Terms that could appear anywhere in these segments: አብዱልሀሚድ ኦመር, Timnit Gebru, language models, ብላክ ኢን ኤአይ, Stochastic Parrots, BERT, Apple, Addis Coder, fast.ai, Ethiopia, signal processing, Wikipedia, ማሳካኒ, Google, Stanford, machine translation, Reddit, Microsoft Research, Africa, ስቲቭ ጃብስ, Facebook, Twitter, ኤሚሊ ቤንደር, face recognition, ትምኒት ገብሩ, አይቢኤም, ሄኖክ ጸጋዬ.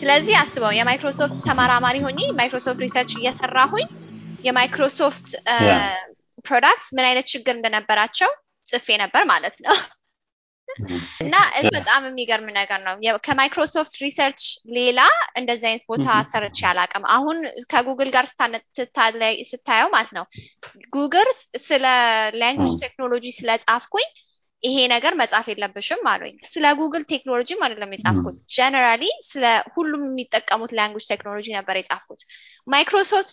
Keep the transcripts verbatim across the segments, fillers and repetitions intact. ስለዚህ አስበው የማይክሮሶፍት ተማራማሪ ሆኜ ማይክሮሶፍት ሪሰርች እየሰራሁኝ የማይክሮሶፍት ፕሮዳክትስ ምን አይነት ችግር እንደነበራቸው ጽፌ ነበር ማለት ነው። እና እሱ በጣም የሚገርም ነገር ነው። ከማይክሮሶፍት ሪሰርች ሌላ እንደዚህ አይነት ቦታ ሰርች ያላቀም አሁን ከጉግል ጋር ስታነጻጽታለይ ስታየው ማለት ነው ጉግል ስለ ላንጉዌጅ ቴክኖሎጂ ስለጻፍኩኝ ይሄ ነገር መጻፍ የለብሽም አሉኝ። ስለ ጉግል ቴክኖሎጂ ማለት ነው የጻፍኩት ጀነራሊ ስለ ሁሉም የሚጠቀሙት ላንጉዌጅ ቴክኖሎጂ ነበር የጻፍኩት። ማይክሮሶፍት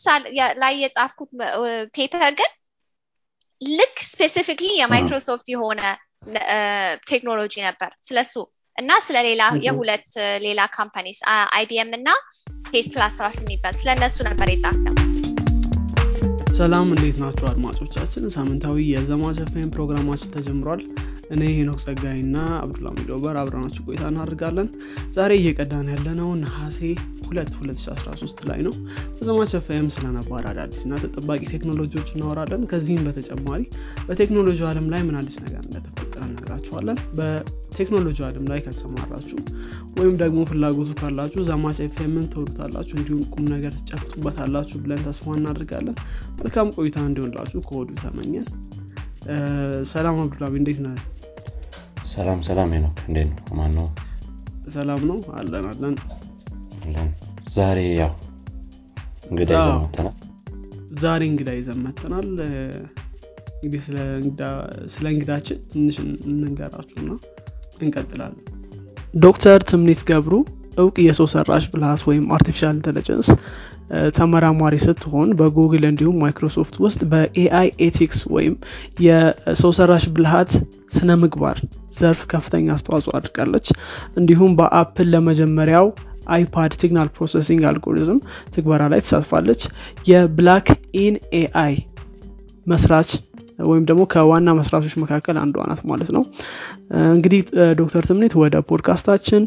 ላይ የጻፍኩት ፔፐር ግን ልክ ስፔሲፊካሊ የማይክሮሶፍት የሆነ ቴክኖሎጂ ነበር ስለሱ እና ስለሌላ የሁለት ሌላ ካምፓኒስ አይቢኤም እና ፌስ ፕላስ ፕላስ የሚባል ስለነሱ ነበር የጻፍኩት። ሰላም እንዴት ናችሁ አድማጮቻችን? ሳምንታዊ የዘማች ኤፍ ኤም ፕሮግራማችን ተጀምሯል። እኔ ሄኖክ ጸጋዬ እና አብዱልሀሚድ ኦመር አብረናችሁ ቆይታ እናደርጋለን። ዛሬ እየቀዳን ያለነው ነሐሴ ሁለት ሁለት ሺህ አስራ ሶስት ላይ ነው። በዘማች ኤፍ ኤም ስለነባር አዳዲስና ተጠባቂ ቴክኖሎጂዎች እናወራለን። ከዚህም በተጨማሪ በቴክኖሎጂ ዓለም ላይ ምን አዲስ ነገር እንደተፈጠረ እናገራችኋለን። በቴክኖሎጂ ዓለም ላይ ከተሰማራችሁ ወይም ደግሞ ፍላጎቱ ካላችሁ ዘማች ኤፍ ኤምን ተወዱታላችሁ እንዲሁም ቁም ነገር ተጨብጡበታላችሁ ብለን ተስፋ እናደርጋለን። መልካም ቆይታ እንዲሆንላችሁ ከወዱ ተመኘን። ሰላም አብዱልሀሚድ እንዴት ነህ? ሰላም ሰላም ሄኖክ እንዴት ነህ? ማን ነው? ሰላም ነው አለን አለን አለን። ዛሬ ያው እንግዳ ይዘን መጥተናል። ዛሬ እንግዳ ይዘን መጥተናል። እንግዲህ ስለ እንግዳ ስለ እንግዳችን ትንሽ እንንገራችሁና እንቀጥላለን። ዶክተር ትምኒት ገብሩ እውቅ የሰው ሰራሽ ብልሃት ወይም አርቲፊሻል ኢንተለጀንስ ተመራማሪ ስትሆን በጉግል እንዲሁም ማይክሮሶፍት ውስጥ በኤአይ ኤቲክስ ወይም የሰው ሰራሽ ብልሃት ስነ ምግባር ዘርፍ ከፍተኛ አስተዋጽኦ አድርጋለች። እንዲሁም በአፕል ለመጀመሪያው አይፓድ ሲግናል ፕሮሰሲንግ አልጎሪዝም ትግበራ ላይ ተሳትፋለች። የብላክ ኢን ኤአይ መስራች ወይም ደግሞ ከዋና መስራቾች መካከል አንዷ ናት ማለት ነው። እንግዲህ ዶክተር ትምኒት ወደ ፖድካስታችን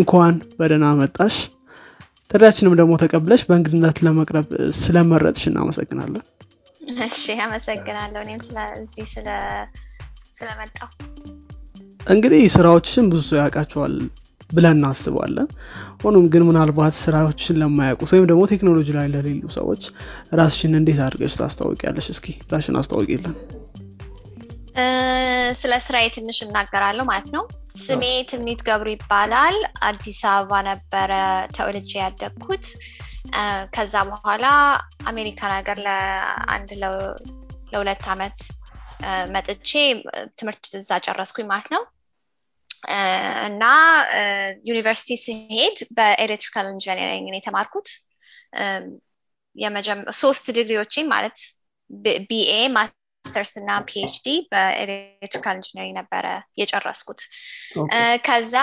እንኳን በደህና መጣሽ። ተራችንም ደግሞ ተቀብለሽ በእንግድነት ለመቅረብ ስለመረጥሽ እናመሰግናለን። እሺ አመሰግናለሁ እኔም ስለዚህ ስለ ስለመጣሁ። እንግዲህ ስራዎችሽን ብዙ ሰው ያውቃቸዋል ብለን እናስባለን። ሆኖም ግን ምናልባት ስራዎችሽን ለማያውቁት ወይም ደግሞ ቴክኖሎጂ ላይ ለሌሉ ሰዎች ራስሽን እንዴት አድርገሽ ታስተዋውቂያለሽ? እስኪ ራስሽን አስተዋውቂልን። ስለ ስራዬ ትንሽ እናገራለሁ ማለት ነው። ስሜ ትምኒት ገብሩ ይባላል። አዲስ አበባ ነበረ ተወልጄ ያደግኩት። ከዛ በኋላ አሜሪካን ሀገር ለአንድ ለሁለት አመት መጥቼ ትምህርት እዛ ጨረስኩኝ ማለት ነው። እና ዩኒቨርሲቲ ስሄድ በኤሌክትሪካል ኢንጂነሪንግ ነው የተማርኩት። የመጀመሪያ ሶስት ዲግሪዎችን ማለት ቢኤ ማስተርስ እና ፒኤችዲ በኤሌክትሪካል ኢንጂነሪንግ ነበረ የጨረስኩት። ከዛ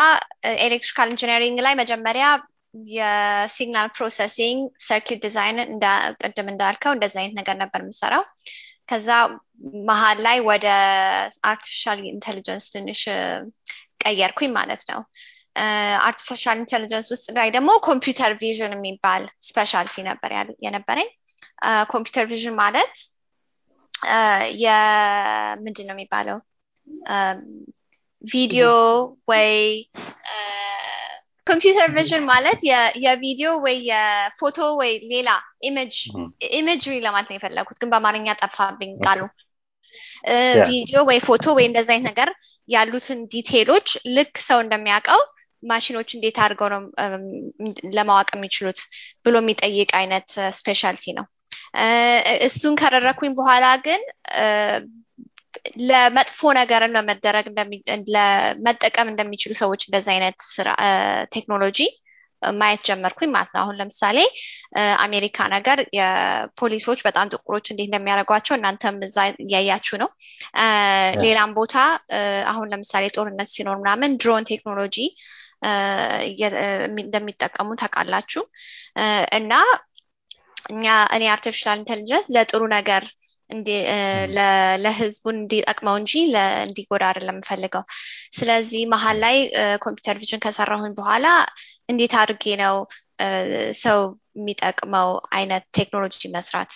ኤሌክትሪካል ኢንጂነሪንግ ላይ መጀመሪያ የሲግናል ፕሮሰሲንግ ሰርኪት ዲዛይን እንደ ቀደም እንዳልከው እንደዛ አይነት ነገር ነበር የምሰራው። ከዛ መሃል ላይ ወደ አርቲፊሻል ኢንተለጀንስ ትንሽ ቀየርኩኝ ማለት ነው። አርቲፊሻል ኢንተለጀንስ ውስጥ ላይ ደግሞ ኮምፒውተር ቪዥን የሚባል ስፔሻሊቲ ነበር የነበረኝ። ኮምፒውተር ቪዥን ማለት የምንድን ነው የሚባለው ቪዲዮ ወይ ኮምፒውተር ቪዥን ማለት የቪዲዮ ወይ የፎቶ ወይ ሌላ ኢሜጅ ኢሜጅሪ ለማለት ነው የፈለኩት ግን በአማርኛ ጠፋብኝ ቃሉ። ቪዲዮ ወይ ፎቶ ወይ እንደዛ አይነት ነገር ያሉትን ዲቴሎች ልክ ሰው እንደሚያውቀው ማሽኖች እንዴት አድርገው ነው ለማወቅ የሚችሉት ብሎ የሚጠይቅ አይነት ስፔሻሊቲ ነው። እሱን ካደረኩኝ በኋላ ግን ለመጥፎ ነገርን ለመደረግ ለመጠቀም እንደሚችሉ ሰዎች እንደዛ አይነት ቴክኖሎጂ ማየት ጀመርኩኝ ማለት ነው። አሁን ለምሳሌ አሜሪካ ነገር የፖሊሶች በጣም ጥቁሮች እንዴት እንደሚያደርጓቸው እናንተም እዛ እያያችሁ ነው። ሌላም ቦታ አሁን ለምሳሌ ጦርነት ሲኖር ምናምን ድሮን ቴክኖሎጂ እንደሚጠቀሙ ታውቃላችሁ። እና እኛ እኔ አርቲፊሻል ኢንተለጀንስ ለጥሩ ነገር እንደ ለህዝቡን እንዲጠቅመው እንጂ ለእንዲጎዳ አይደለም ፈልገው። ስለዚህ መሃል ላይ ኮምፒውተር ቪዥን ከሰራሁኝ በኋላ እንዴት አድርጌ ነው ሰው የሚጠቅመው አይነት ቴክኖሎጂ መስራት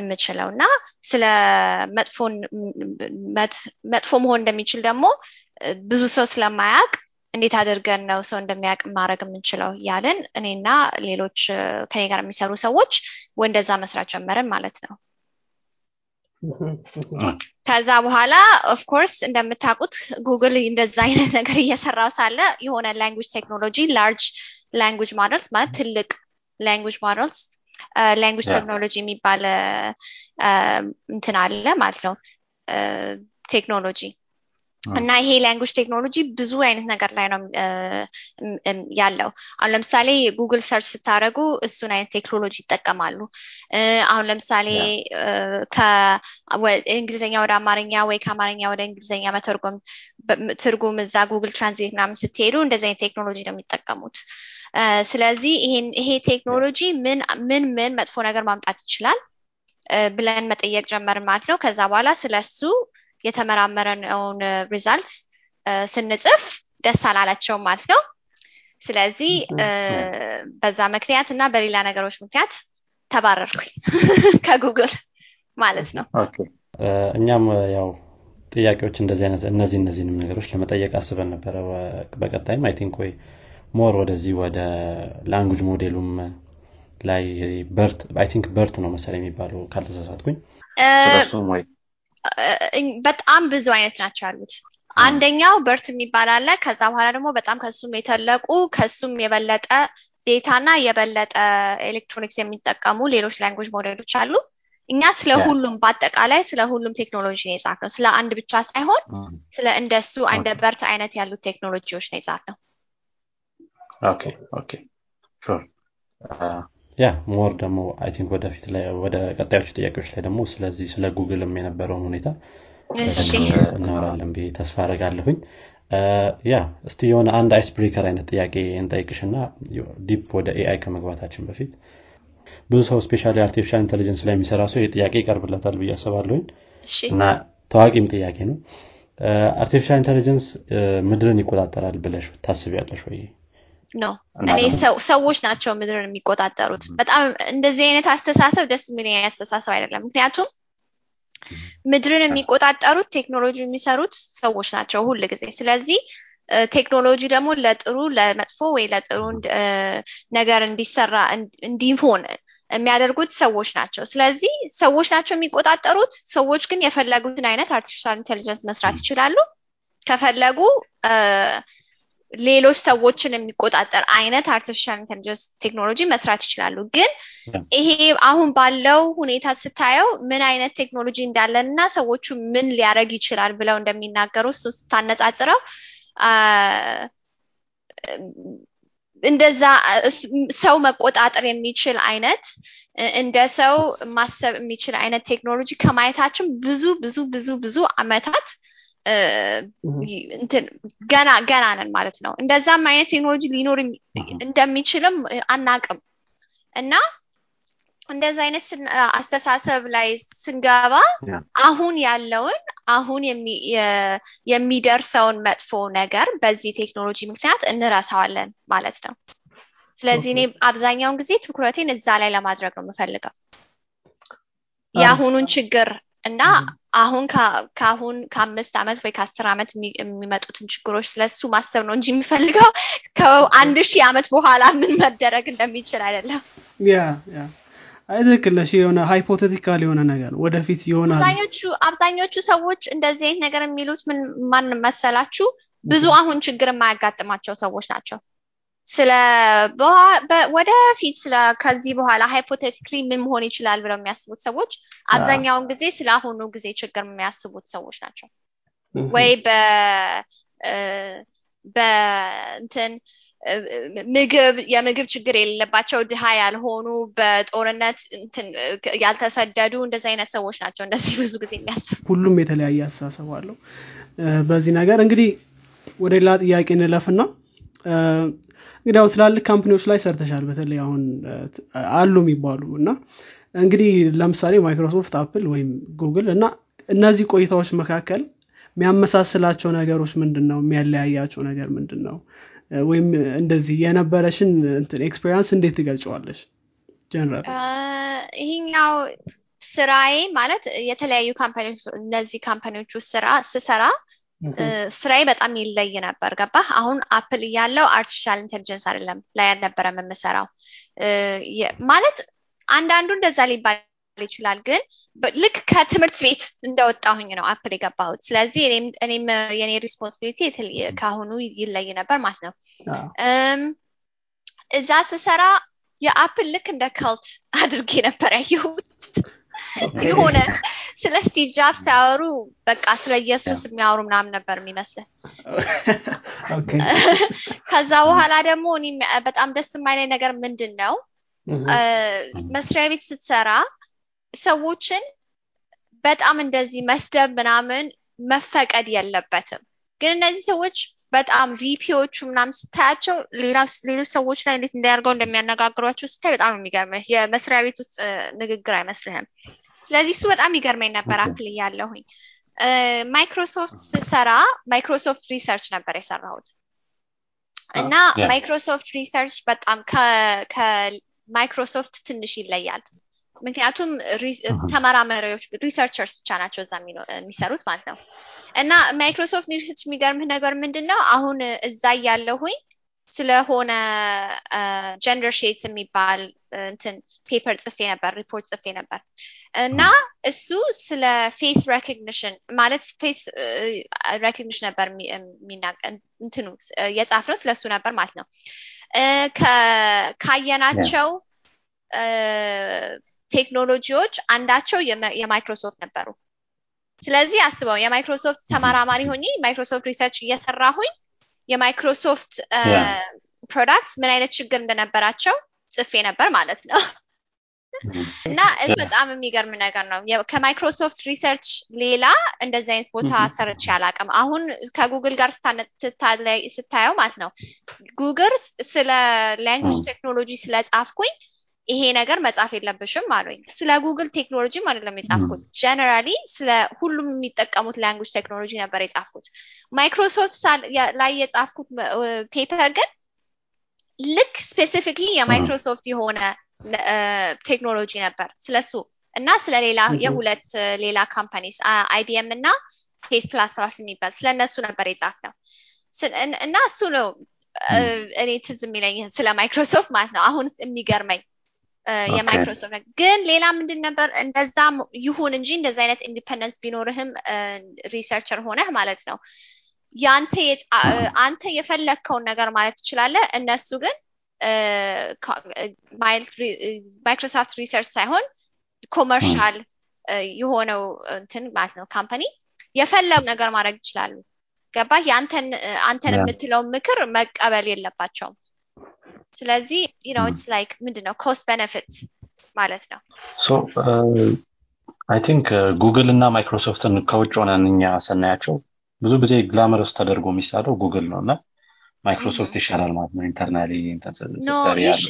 የምችለውና ስለ መጥፎን መጥፎ መሆን እንደሚችል ደግሞ ብዙ ሰው ስለማያውቅ እንዴት አደርገን ነው ሰው እንደሚያውቅ ማረግ የምንችለው ያለን እኔና ሌሎች ከኔ ጋር የሚሰሩ ሰዎች ወንደዛ መስራት ጀመረን ማለት ነው። ከዛ በኋላ of course እንደምታውቁት Google እንደዛ አይነት ነገር እየሰራው ሳለ የሆነ language technology large language models ማለት ትልቅ language models uh, language yeah. technology የሚባል እንትን አለ ማለት ነው ቴክኖሎጂ እና ይሄ language technology ብዙ አይነት ነገር ላይ ነው ያለው። አሁን ለምሳሌ Google search ስታደርጉ እሱን አይነት ቴክኖሎጂ ይጠቀማሉ። አሁን ለምሳሌ ከእንግሊዘኛ ወደ አማርኛ ወይ ከአማርኛ ወደ እንግሊዘኛ መተርጎም ትርጉም እዛ Google Translate ናም ስትሄዱ እንደዚህ አይነት ቴክኖሎጂ ነው የሚጠቀሙት። ስለዚህ ይሄን ይሄ ቴክኖሎጂ ምን ምን ምን መጥፎ ነገር ማምጣት ይችላል ብለን መጠየቅ ጀመርን ማለት ነው። ከዛ በኋላ ስለሱ የተመረመረን ኦን ሪዛልትስ ስንጽፍ ደስ አላላቸው ማለት ነው። ስለዚህ በዛ ምክንያትና በሌላ ነገሮች ምክንያት ተባረርኩኝ ከጉግል ማለት ነው። ኦኬ እኛም ያው ጥያቄዎች እንደዚህ አይነት እነዚህ እነዚህንም ነገሮች ለመጠየቅ አስበን ነበር። በቀጣይም አይ ቲንክ ወይ ሞር ወደዚህ ወደ ላንጉጅ ሞዴሉም ላይ BERT አይ ቲንክ BERT ነው መሰለኝ የሚባለው ካልተሳሳትኩኝ ስለሱም ወይ በጣም ብዙ አይነት ናቸው አሉት። አንደኛው BERT የሚባል አለ። ከዛ በኋላ ደግሞ በጣም ከሱም የተለቁ ከሱም የበለጠ ዴታና የበለጠ ኤሌክትሮኒክስ የሚጠቀሙ ሌሎች ላንጉጅ ሞዴሎች አሉ። እኛ ስለ ሁሉም በአጠቃላይ ስለ ሁሉም ቴክኖሎጂ ነው የጻፍነው። ስለ አንድ ብቻ ሳይሆን ስለ እንደሱ አንደ BERT አይነት ያሉ ቴክኖሎጂዎች ነው የጻፍነው። ኦኬ ኦኬ ሹር ያ ሞር ደሞ አይ ቲንክ ወደፊት ላይ ወደ ቀጣዮቹ ጥያቄዎች ላይ ደሞ ስለዚህ ስለ Google-ም የነበረው ሁኔታ እናወራለን ብዬ ተስፋ አደርጋለሁኝ። ያ እስቲ የሆነ አንድ አይስ ብሬከር አይነት ጥያቄ እንጠይቅሽና ዲፕ ወደ ኤአይ ከመግባታችን በፊት ብዙ ሰው ስፔሻሊ አርቲፊሻል ኢንተለጀንስ ላይ የሚሰራ ሰው የጥያቄ ይቀርብለታል ብዬ አስባለሁኝ እና ታዋቂም ጥያቄ ነው። አርቲፊሻል ኢንተለጀንስ ምድርን ይቆጣጠራል ብለሽ ታስቢያለሽ ወይ? ነው እኔ ሰው ሰዎች ናቸው ምድርን የሚቆጣጠሩት። በጣም እንደዚህ አይነት አስተሳሰብ ደስ ምን ያስተሳሰብ አይደለም። ምክንያቱም ምድርን የሚቆጣጠሩት ቴክኖሎጂ የሚሰሩት ሰዎች ናቸው ሁሉ ጊዜ። ስለዚህ ቴክኖሎጂ ደግሞ ለጥሩ ለመጥፎ ወይ ለጥሩ ነገር እንዲሰራ እንዲሆን የሚያደርጉት ሰዎች ናቸው። ስለዚህ ሰዎች ናቸው የሚቆጣጠሩት። ሰዎች ግን የፈለጉትን አይነት አርቲፊሻል ኢንተለጀንስ መስራት ይችላሉ። ከፈለጉ ሌሎች ሰዎችን የሚቆጣጠር አይነት አርቲፊሻል ኢንተለጀንስ ቴክኖሎጂ መስራት ይችላሉ። ግን ይሄ አሁን ባለው ሁኔታ ስታየው ምን አይነት ቴክኖሎጂ እንዳለና ሰዎቹ ምን ሊያረግ ይችላል ብለው እንደሚናገሩ ሶስት ታነጻጽረው እንደዛ ሰው መቆጣጠር የሚችል አይነት እንደሰው ማሰብ የሚችል አይነት ቴክኖሎጂ ከማየታችን ብዙ ብዙ ብዙ ብዙ አመታት እንትን ገና ገና ነን ማለት ነው። እንደዛም አይነት ቴክኖሎጂ ሊኖር እንደሚችልም አናውቅም እና እንደዛ አይነት አስተሳሰብ ላይ ስንገባ አሁን ያለውን አሁን የሚደርሰውን መጥፎ ነገር በዚህ ቴክኖሎጂ ምክንያት እንራሳዋለን ማለት ነው። ስለዚህ እኔ አብዛኛውን ጊዜ ትኩረቴን እዛ ላይ ለማድረግ ነው የምፈልገው ያሁኑን ችግር እና አሁን ካሁን ከአምስት አመት ወይ ከአስር አመት የሚመጡትን ችግሮች ስለሱ ማሰብ ነው እንጂ የሚፈልገው ከ1000 አመት በኋላ ምን መደረግ እንደሚችል አይደለም። ያ ያ አይደክለሽ የሆነ ሃይፖቴቲካሊ የሆነ ነገር ወደፊት ይሆናል። አብዛኞቹ አብዛኞቹ ሰዎች እንደዚህ አይነት ነገር የሚሉት ምን ማን መሰላችሁ ብዙ አሁን ችግር የማያጋጥማቸው ሰዎች ናቸው። ስለ ወደፊት ስለ ከዚህ በኋላ ሃይፖቴቲካሊ ምን መሆን ይችላል ብለው የሚያስቡት ሰዎች አብዛኛውን ጊዜ ስለ አሁኑ ጊዜ ችግር የሚያስቡት ሰዎች ናቸው። ወይ በ በእንትን ምግብ የምግብ ችግር የሌለባቸው ድሃ ያልሆኑ በጦርነት እንትን ያልተሰደዱ እንደዛ አይነት ሰዎች ናቸው እንደዚህ ብዙ ጊዜ የሚያስቡት። ሁሉም የተለያየ አስተሳሰብ አለው በዚህ ነገር። እንግዲህ ወደ ሌላ ጥያቄ እንለፍና እንግዲህ ስላልክ ካምፓኒዎች ላይ ሰርተሻል በተለይ አሁን አሉ የሚባሉና እንግዲህ ለምሳሌ ማይክሮሶፍት አፕል ወይ ጉግል እና እነዚህ ቆይታዎች መካከል የሚያመሳስላቸው ነገሮች ምንድነው? የሚያለያያቸው ነገር ምንድነው? ወይም እንደዚህ የነበረሽን እንትን ኤክስፒሪያንስ እንዴት ትገልጫለሽ? ጀነራል ይሄኛው ስራዬ ማለት የተለያዩ ካምፓኒዎች እነዚህ ካምፓኒዎች ስራ ስሰራ ስራዬ በጣም ይለይ ነበር ገባህ አሁን አፕል ያለው አርቲፊሻል ኢንተለጀንስ አይደለም ላይ ያነበረ መመሰራው ማለት አንድ አንዱ እንደዛ ሊባል ይችላል ግን ልክ ከትምህርት ቤት እንደወጣሁኝ ነው አፕል የገባው ስለዚህ እኔም እኔም የኔ ሪስፖንሲቢሊቲ ከአሁኑ ይለይ ነበር ማለት ነው እም እዛ ሰራ የአፕል ልክ እንደ ካልት አድርጌ ነበር ያዩት ይሆነ ስለ ስቲቭ ጃብስ አወሩ በቃ ስለ ኢየሱስ የሚያወሩ ምናምን ነበር የሚመስለው ኦኬ ከዛ በኋላ ደግሞ እኔ በጣም ደስ የማይለኝ ነገር ምንድነው መስሪያ ቤት ስትሰራ ሰዎችን በጣም እንደዚህ መስደብ ምናምን መፈቀድ የለበትም ግን እነዚህ ሰዎች በጣም ቪፒዎቹ ምናምን ስታያቸው ሌሎች ሰዎች ላይ እንዴት እንዳያርገው እንደሚያነጋግሯቸው ስታይ በጣም የሚገርመኝ የመስሪያ ቤት ውስጥ ንግግር አይመስልህም ስለዚህ እሱ በጣም ይገርመኝ ነበር አክል ያለሁኝ ማይክሮሶፍት ሰራ ማይክሮሶፍት ሪሰርች ነበር የሰራሁት እና ማይክሮሶፍት ሪሰርች በጣም ከማይክሮሶፍት ትንሽ ይለያል ምክንያቱም ተመራማሪዎች ሪሰርቸርስ ብቻ ናቸው እዛ የሚሰሩት ማለት ነው እና ማይክሮሶፍት ሪሰርች የሚገርምህ ነገር ምንድነው አሁን እዛ ያለሁኝ ስለሆነ ጀንደር ሼትስ የሚባል እንትን ፔፐር ጽፌ ነበር ሪፖርት ጽፌ ነበር እና እሱ ስለ face recognition ማለት face recognition ነበር እንትኑ የጻፈው ስለሱ ነበር ማለት ነው ከካየናቸው ቴክኖሎጂዎች አንዳቸው የማይክሮሶፍት ነበሩ ስለዚህ አስበው የማይክሮሶፍት ተመራማሪ ሆኜ ማይክሮሶፍት ሪሰርች እየሰራሁኝ የማይክሮሶፍት ፕሮዳክትስ ምን አይነት ችግር እንደነበራቸው ጽፌ ነበር ማለት ነው እና እሱ በጣም የሚገርም ነገር ነው ከማይክሮሶፍት ሪሰርች ሌላ እንደዚህ አይነት ቦታ ሰርች ያላቀም አሁን ከጉግል ጋር ስታየው ማለት ነው ጉግል ስለ ላንጉዌጅ ቴክኖሎጂ ስለጻፍኩኝ ይሄ ነገር መጻፍ የለብሽም አሉኝ ስለ ጉግል ቴክኖሎጂ ማለት ነው የጻፍኩት ጀነራሊ ስለ ሁሉም የሚጠቀሙት ላንጉዌጅ ቴክኖሎጂ ነበር የጻፍኩት ማይክሮሶፍት ላይ የጻፍኩት ፔፐር ግን ልክ ስፔሲፊክሊ የማይክሮሶፍት የሆነ ቴክኖሎጂ ነበር ስለሱ እና ስለሌላ የሁለት ሌላ ካምፓኒስ አይቢኤም እና ፌስ ፕላስ ፕላስ የሚባል ስለነሱ ነበር የጻፍነው እና እሱ ነው እኔ ትዝም ይለኝ ስለ ማይክሮሶፍት ማለት ነው አሁን የሚገርመኝ የማይክሮሶፍት ግን ሌላ ምንድን ነበር እንደዛ ይሁን እንጂ እንደዛ አይነት ኢንዲፔንደንስ ቢኖርህም ሪሰርቸር ሆነህ ማለት ነው ያንተ አንተ የፈለከው ነገር ማለት ትችላለህ እነሱ ግን ማይክሮሶፍት ሪሰርች ሳይሆን ኮመርሻል የሆነው እንትን ማለት ነው ካምፓኒ የፈለከው ነገር ማድረግ ይችላል ገባህ ያንተን አንተን የምትለው ምክር መቀበል የለባቸውም ስለዚህ you know it's like ምንድነው cost benefits ማለት ነው so uh, i think uh, Google እና Microsoft ከውጭ ሆነን እኛ ሰናያቸው ብዙ ጊዜ ግላመረስ ተደርጎ የሚሳለው Google ነውና Microsoft ይሻላል ማለት ነው ኢንተርናሊ ኢንተንሰሪያል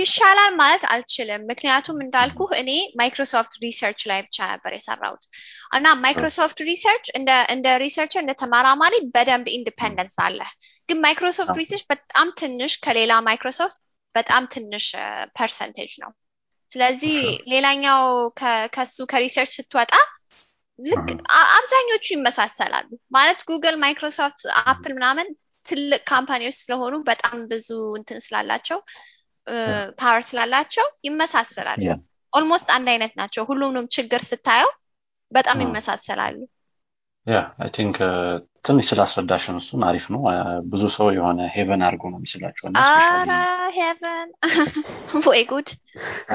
ይሻላል ማለት አልችልም ምክንያቱም እንዳልኩህ እኔ Microsoft Research ላይ ብቻ ነበር የሰራሁት እና Microsoft Research እንደ እንደ ሪሰርቸር እንደ ተመራማሪ በደንብ ኢንዲፔንደንስ አለ ግን Microsoft Research በጣም ትንሽ ከሌላ Microsoft በጣም ትንሽ ፐርሰንቴጅ ነው ስለዚህ ሌላኛው ከከሱ ከሪሰርች ስትወጣ ልክ አብዛኞቹ ይመሳሰላሉ ማለት Google Microsoft Apple ምናምን ትልቅ ካምፓኒዎች ስለሆኑ በጣም ብዙ እንትን ስላላቸው ፓወር ስላላቸው ይመሳሰላሉ ኦልሞስት አንድ አይነት ናቸው ሁሉንም ችግር ስታየው በጣም ይመሳሰላሉ ያ አይ ቲንክ ትንሽ ስላስረዳሽን እሱን አሪፍ ነው ብዙ ሰው የሆነ ሄቨን አድርጎ ነው የሚስላቸው እና ስፔሻሊ አ ሄቨን ወይ ጉድ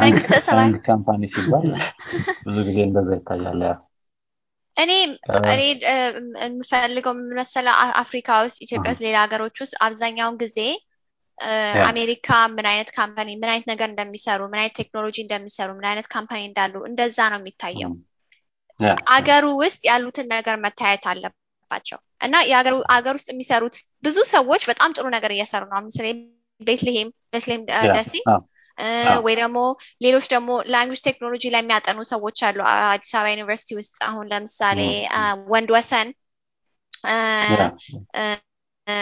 ኔክስት ተሰባይ ካምፓኒ ሲባል ብዙ ጊዜ እንደዛ ይታያል ያ እኔ እኔ የምፈልገው መሰለ አፍሪካ ውስጥ ኢትዮጵያ ውስጥ ሌላ ሀገሮች ውስጥ አብዛኛውን ጊዜ አሜሪካ ምን አይነት ካምፓኒ ምን አይነት ነገር እንደሚሰሩ ምን አይነት ቴክኖሎጂ እንደሚሰሩ ምን አይነት ካምፓኒ እንዳሉ እንደዛ ነው የሚታየው አገሩ ውስጥ ያሉትን ነገር መታየት አለባቸው እና ያገሩ አገር ውስጥ የሚሰሩት ብዙ ሰዎች በጣም ጥሩ ነገር እየሰሩ ነው አምስሌ ቤትልሄም ቤትልሄም ደሴ ወይ ደግሞ ሌሎች ደግሞ ላንጉዌጅ ቴክኖሎጂ ላይ የሚያጠኑ ሰዎች አሉ አዲስ አበባ ዩኒቨርሲቲ ውስጥ አሁን ለምሳሌ ወንድ ወሰን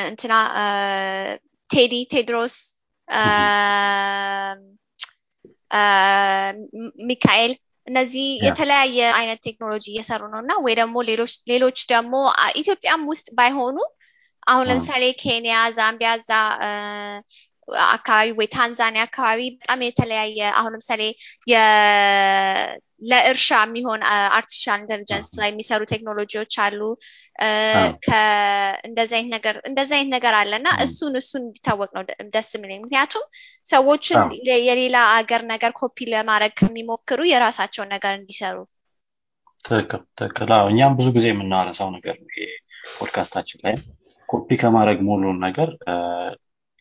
እንትና ቴዲ ቴድሮስ ሚካኤል እነዚህ የተለያየ አይነት ቴክኖሎጂ እየሰሩ ነውና ወይ ደግሞ ሌሎች ሌሎች ደግሞ ኢትዮጵያም ውስጥ ባይሆኑ አሁን ለምሳሌ ኬንያ፣ ዛምቢያ፣ ዛ አካባቢ ወይ ታንዛኒያ አካባቢ በጣም የተለያየ አሁን ለምሳሌ ለእርሻ የሚሆን አርቲፊሻል ኢንተለጀንስ ላይ የሚሰሩ ቴክኖሎጂዎች አሉ ከእንደዚህ አይነት ነገር እንደዚህ አይነት ነገር አለና እሱን እሱን እንዲታወቅ ነው ደስ የሚለኝ። ምክንያቱም ሰዎች የሌላ ሀገር ነገር ኮፒ ለማድረግ የሚሞክሩ የራሳቸው ነገር እንዲሰሩ ተከፍ ተከላው እኛም ብዙ ጊዜ የምናራሳው ነገር ነው ይሄ ፖድካስታችን ላይ ኮፒ ከማድረግ ሙሉ ነገር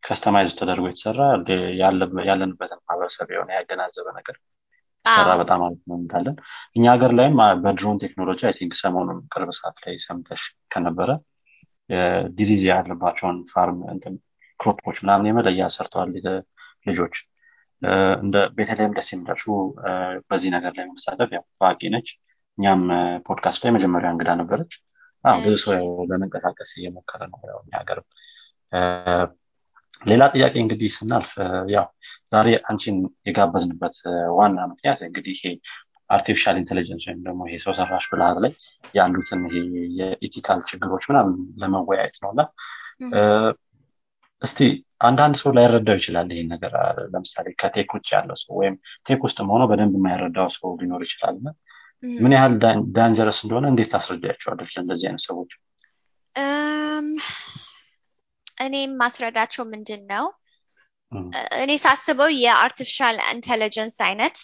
ከስተማይዝ ተደርጎ የተሰራ ያለንበት ማብራሪያ የሆነ ያገናዘበ ነገር ተራ በጣም አልተመንዳለን። እኛ ሀገር ላይ በድሮን ቴክኖሎጂ አይ ቲንክ ሰሞኑን ቅርብ ሰዓት ላይ ሰምተሽ ከነበረ ዲዚዝ ያለባቸውን ፋርም እንደ ክሮፖች ምናምን የመለያ ሰርተዋል ልጆች እንደ በተለይም ደስ የሚላሹ በዚህ ነገር ላይ መሳተፍ ያው ታዋቂ ነች። እኛም ፖድካስት ላይ መጀመሪያ እንግዳ ነበረች። አዎ ብዙ ሰው ለመንቀሳቀስ እየሞከረ ነው ያው እኛ ሀገር። ሌላ ጥያቄ እንግዲህ ስናልፍ ያው ዛሬ አንቺን የጋበዝንበት ዋና ምክንያት እንግዲህ ይሄ አርቲፊሻል ኢንተለጀንስ ወይም ደግሞ ይሄ ሰው ሰራሽ ብልሃት ላይ ያሉትን ይሄ የኢቲካል ችግሮች ምናምን ለመወያየት ነውና እስቲ አንዳንድ ሰው ላይረዳው ይችላል ይሄን ነገር ለምሳሌ ከቴክ ውስጥ ያለው ሰው ወይም ቴክ ውስጥ ሆኖ በደንብ የማይረዳው ሰው ሊኖር ይችላልና ምን ያህል ዳንጀረስ እንደሆነ እንዴት ታስረዳቸዋለሽ እንደዚህ አይነት ሰዎች? እም እኔም ማስረዳቸው ምንድነው እኔ ሳስበው የአርቲፊሻል ኢንተለጀንስ አይነት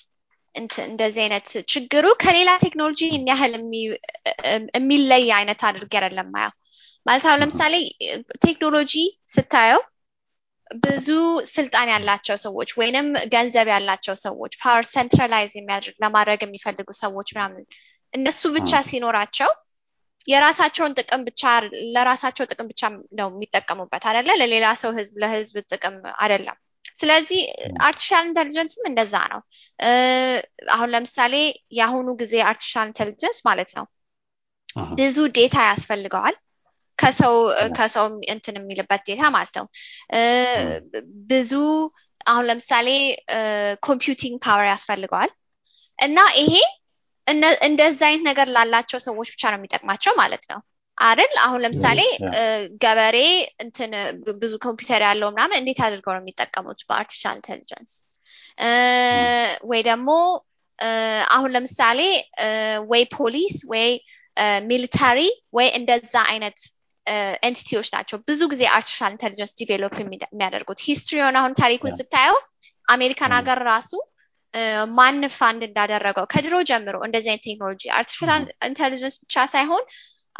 እንደዚህ አይነት ችግሩ ከሌላ ቴክኖሎጂ እንያህል የሚለይ አይነት አድርገ አይደለም ማለት ማለት አሁን ለምሳሌ ቴክኖሎጂ ስታየው ብዙ ስልጣን ያላቸው ሰዎች ወይንም ገንዘብ ያላቸው ሰዎች ፓወር ሴንትራላይዝ የሚያደርግ ለማድረግ የሚፈልጉ ሰዎች ምናምን እነሱ ብቻ ሲኖራቸው የራሳቸውን ጥቅም ብቻ ለራሳቸው ጥቅም ብቻ ነው የሚጠቀሙበት አይደለ ለሌላ ሰው ህዝብ ለህዝብ ጥቅም አይደለም። ስለዚህ አርቲፊሻል ኢንተለጀንስም እንደዛ ነው። አሁን ለምሳሌ ያሁኑ ጊዜ አርቲፊሻል ኢንተለጀንስ ማለት ነው ብዙ ዴታ ያስፈልጋል ከሰው ከሰው እንትን የሚልበት ዴታ ማለት ነው ብዙ አሁን ለምሳሌ ኮምፒውቲንግ ፓወር ያስፈልጋል እና ይሄ እንደዛ አይነት ነገር ላላቸው ሰዎች ብቻ ነው የሚጠቅማቸው ማለት ነው አይደል? አሁን ለምሳሌ ገበሬ እንትን ብዙ ኮምፒውተር ያለው ምናምን እንዴት አድርገው ነው የሚጠቀሙት በአርቲፊሻል ኢንተለጀንስ? ወይ ደግሞ አሁን ለምሳሌ ወይ ፖሊስ ወይ ሚሊታሪ ወይ እንደዛ አይነት ኤንቲቲዎች ናቸው ብዙ ጊዜ አርቲፊሻል ኢንተለጀንስ ዲቨሎፕ የሚያደርጉት። ሂስትሪውን አሁን ታሪኩን ስታየው አሜሪካን ሀገር ራሱ ማን ፋንድ እንዳደረገው ከድሮ ጀምሮ እንደዚህ አይነት ቴክኖሎጂ አርቲፊሻል ኢንተለጀንስ ብቻ ሳይሆን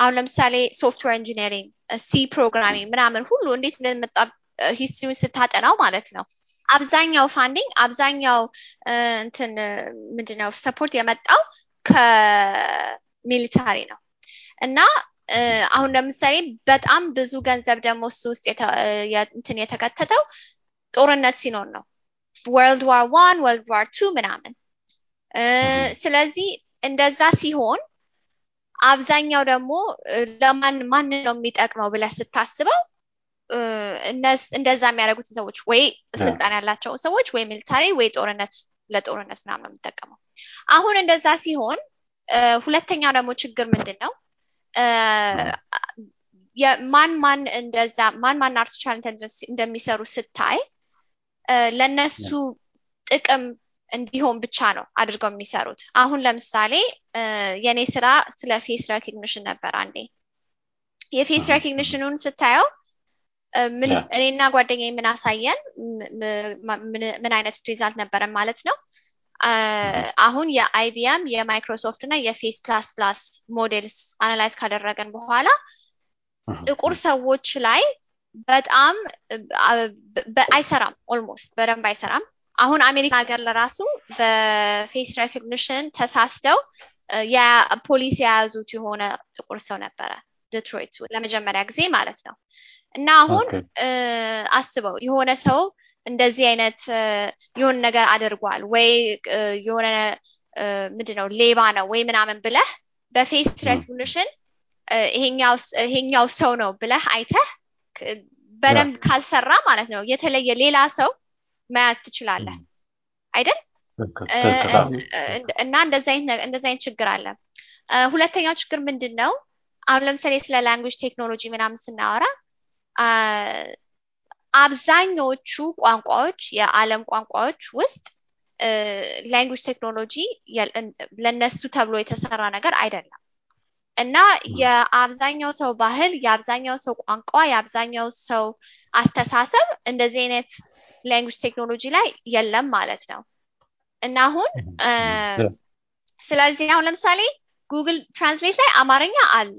አሁን ለምሳሌ ሶፍትዌር ኢንጂነሪንግ ሲ ፕሮግራሚንግ ምናምን ሁሉ እንዴት እንደመጣ ሂስትሪውን ስታጠናው ማለት ነው አብዛኛው ፋንዲንግ አብዛኛው እንትን ምንድነው ሰፖርት የመጣው ከሚሊታሪ ነው እና አሁን ለምሳሌ በጣም ብዙ ገንዘብ ደግሞ እሱ ውስጥ እንትን የተከተተው ጦርነት ሲኖር ነው World War One World War Two ምናምን ስለዚህ እንደዛ ሲሆን አብዛኛው ደግሞ ለማን ማን ነው የሚጠቅመው ብለ ስታስበው እነስ እንደዛ የሚያደርጉት ሰዎች ወይ ስልጣን ያላቸው ሰዎች ወይ ሚሊታሪ ወይ ጦርነት ለጦርነት ምናምን የሚጠቀመው። አሁን እንደዛ ሲሆን ሁለተኛው ደግሞ ችግር ምንድነው የማን ማን እንደዛ ማን ማን አርቲፊሻል ኢንተለጀንስ እንደሚሰሩ ስታይ ለነሱ ጥቅም እንዲሆን ብቻ ነው አድርገው የሚሰሩት። አሁን ለምሳሌ የኔ ስራ ስለ face recognition ነበር አንዴ የface recognitionን ስታየው ምን እኔና ጓደኛዬ ምን አሳየን ምን አይነት ሪዛልት ነበር ማለት ነው አሁን የአይቢኤም የማይክሮሶፍት እና የface++ ሞዴልስ አናላይዝ ካደረገን በኋላ ጥቁር ሰዎች ላይ በጣም አይሰራም almost በደንብ አይሰራም። አሁን አሜሪካ ሀገር ለራሱ በፌስ ሪኮግኒሽን ተሳስተው የፖሊስ ያዙት የሆነ ጥቁር ሰው ነበረ ዲትሮይት ለመጀመሪያ ጊዜ ማለት ነው እና አሁን አስበው የሆነ ሰው እንደዚህ አይነት የሆነ ነገር አድርጓል ወይ የሆነ ምንድነው ሌባ ነው ወይ ምናምን ብለህ በፌስ ሪኮግኒሽን ይሄኛው ይሄኛው ሰው ነው ብለህ አይተህ በደንብ ካልሰራ ማለት ነው የተለየ ሌላ ሰው ማያት ትችላለህ አይደል? እና እንደዛ አይነት እንደዛ አይነት ችግር አለ። ሁለተኛው ችግር ምንድነው? አሁን ለምሳሌ ስለ ላንጉዌጅ ቴክኖሎጂ ምናምን ስናወራ አብዛኞቹ ቋንቋዎች የዓለም ቋንቋዎች ውስጥ ላንጉዌጅ ቴክኖሎጂ ለነሱ ተብሎ የተሰራ ነገር አይደለም እና የአብዛኛው ሰው ባህል የአብዛኛው ሰው ቋንቋ የአብዛኛው ሰው አስተሳሰብ እንደዚህ አይነት ላንጉዌጅ ቴክኖሎጂ ላይ የለም ማለት ነው። እና አሁን ስለዚህ አሁን ለምሳሌ Google Translate ላይ አማርኛ አለ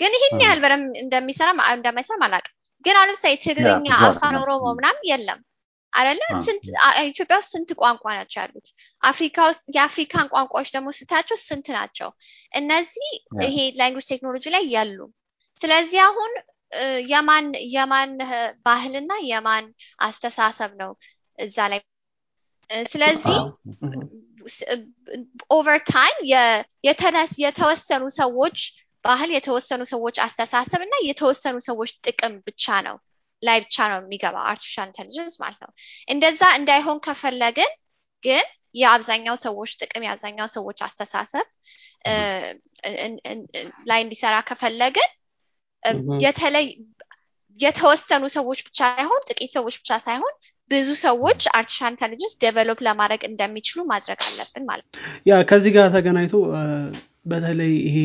ግን ይሄን ያህል በረም እንደሚሰራ እንደማይሰራ ማላቅ ግን አሁን ለምሳሌ ትግርኛ አፋን ኦሮሞ ምናምን የለም አይደለ? ስንት ኢትዮጵያ ውስጥ ስንት ቋንቋ ናቸው ያሉት? አፍሪካ ውስጥ የአፍሪካን ቋንቋዎች ደግሞ ስታቸው ስንት ናቸው? እነዚህ ይሄ ላንጉዌጅ ቴክኖሎጂ ላይ ያሉ። ስለዚህ አሁን የማን የማን ባህልና የማን አስተሳሰብ ነው እዛ ላይ? ስለዚህ ኦቨር ታይም የተነስ የተወሰኑ ሰዎች ባህል የተወሰኑ ሰዎች አስተሳሰብና የተወሰኑ ሰዎች ጥቅም ብቻ ነው ላይ ብቻ ነው የሚገባው አርቲፊሻል ኢንተለጀንስ ማለት ነው። እንደዛ እንዳይሆን ከፈለግን ግን የአብዛኛው ሰዎች ጥቅም የአብዛኛው ሰዎች አስተሳሰብ ላይ እንዲሰራ ከፈለግን የተለየ የተወሰኑ ሰዎች ብቻ ሳይሆን ጥቂት ሰዎች ብቻ ሳይሆን ብዙ ሰዎች አርቲፊሻል ኢንተለጀንስ ዴቨሎፕ ለማድረግ እንደሚችሉ ማድረግ አለብን ማለት ነው። ያ ከዚህ ጋር ተገናኝቶ በተለይ ይሄ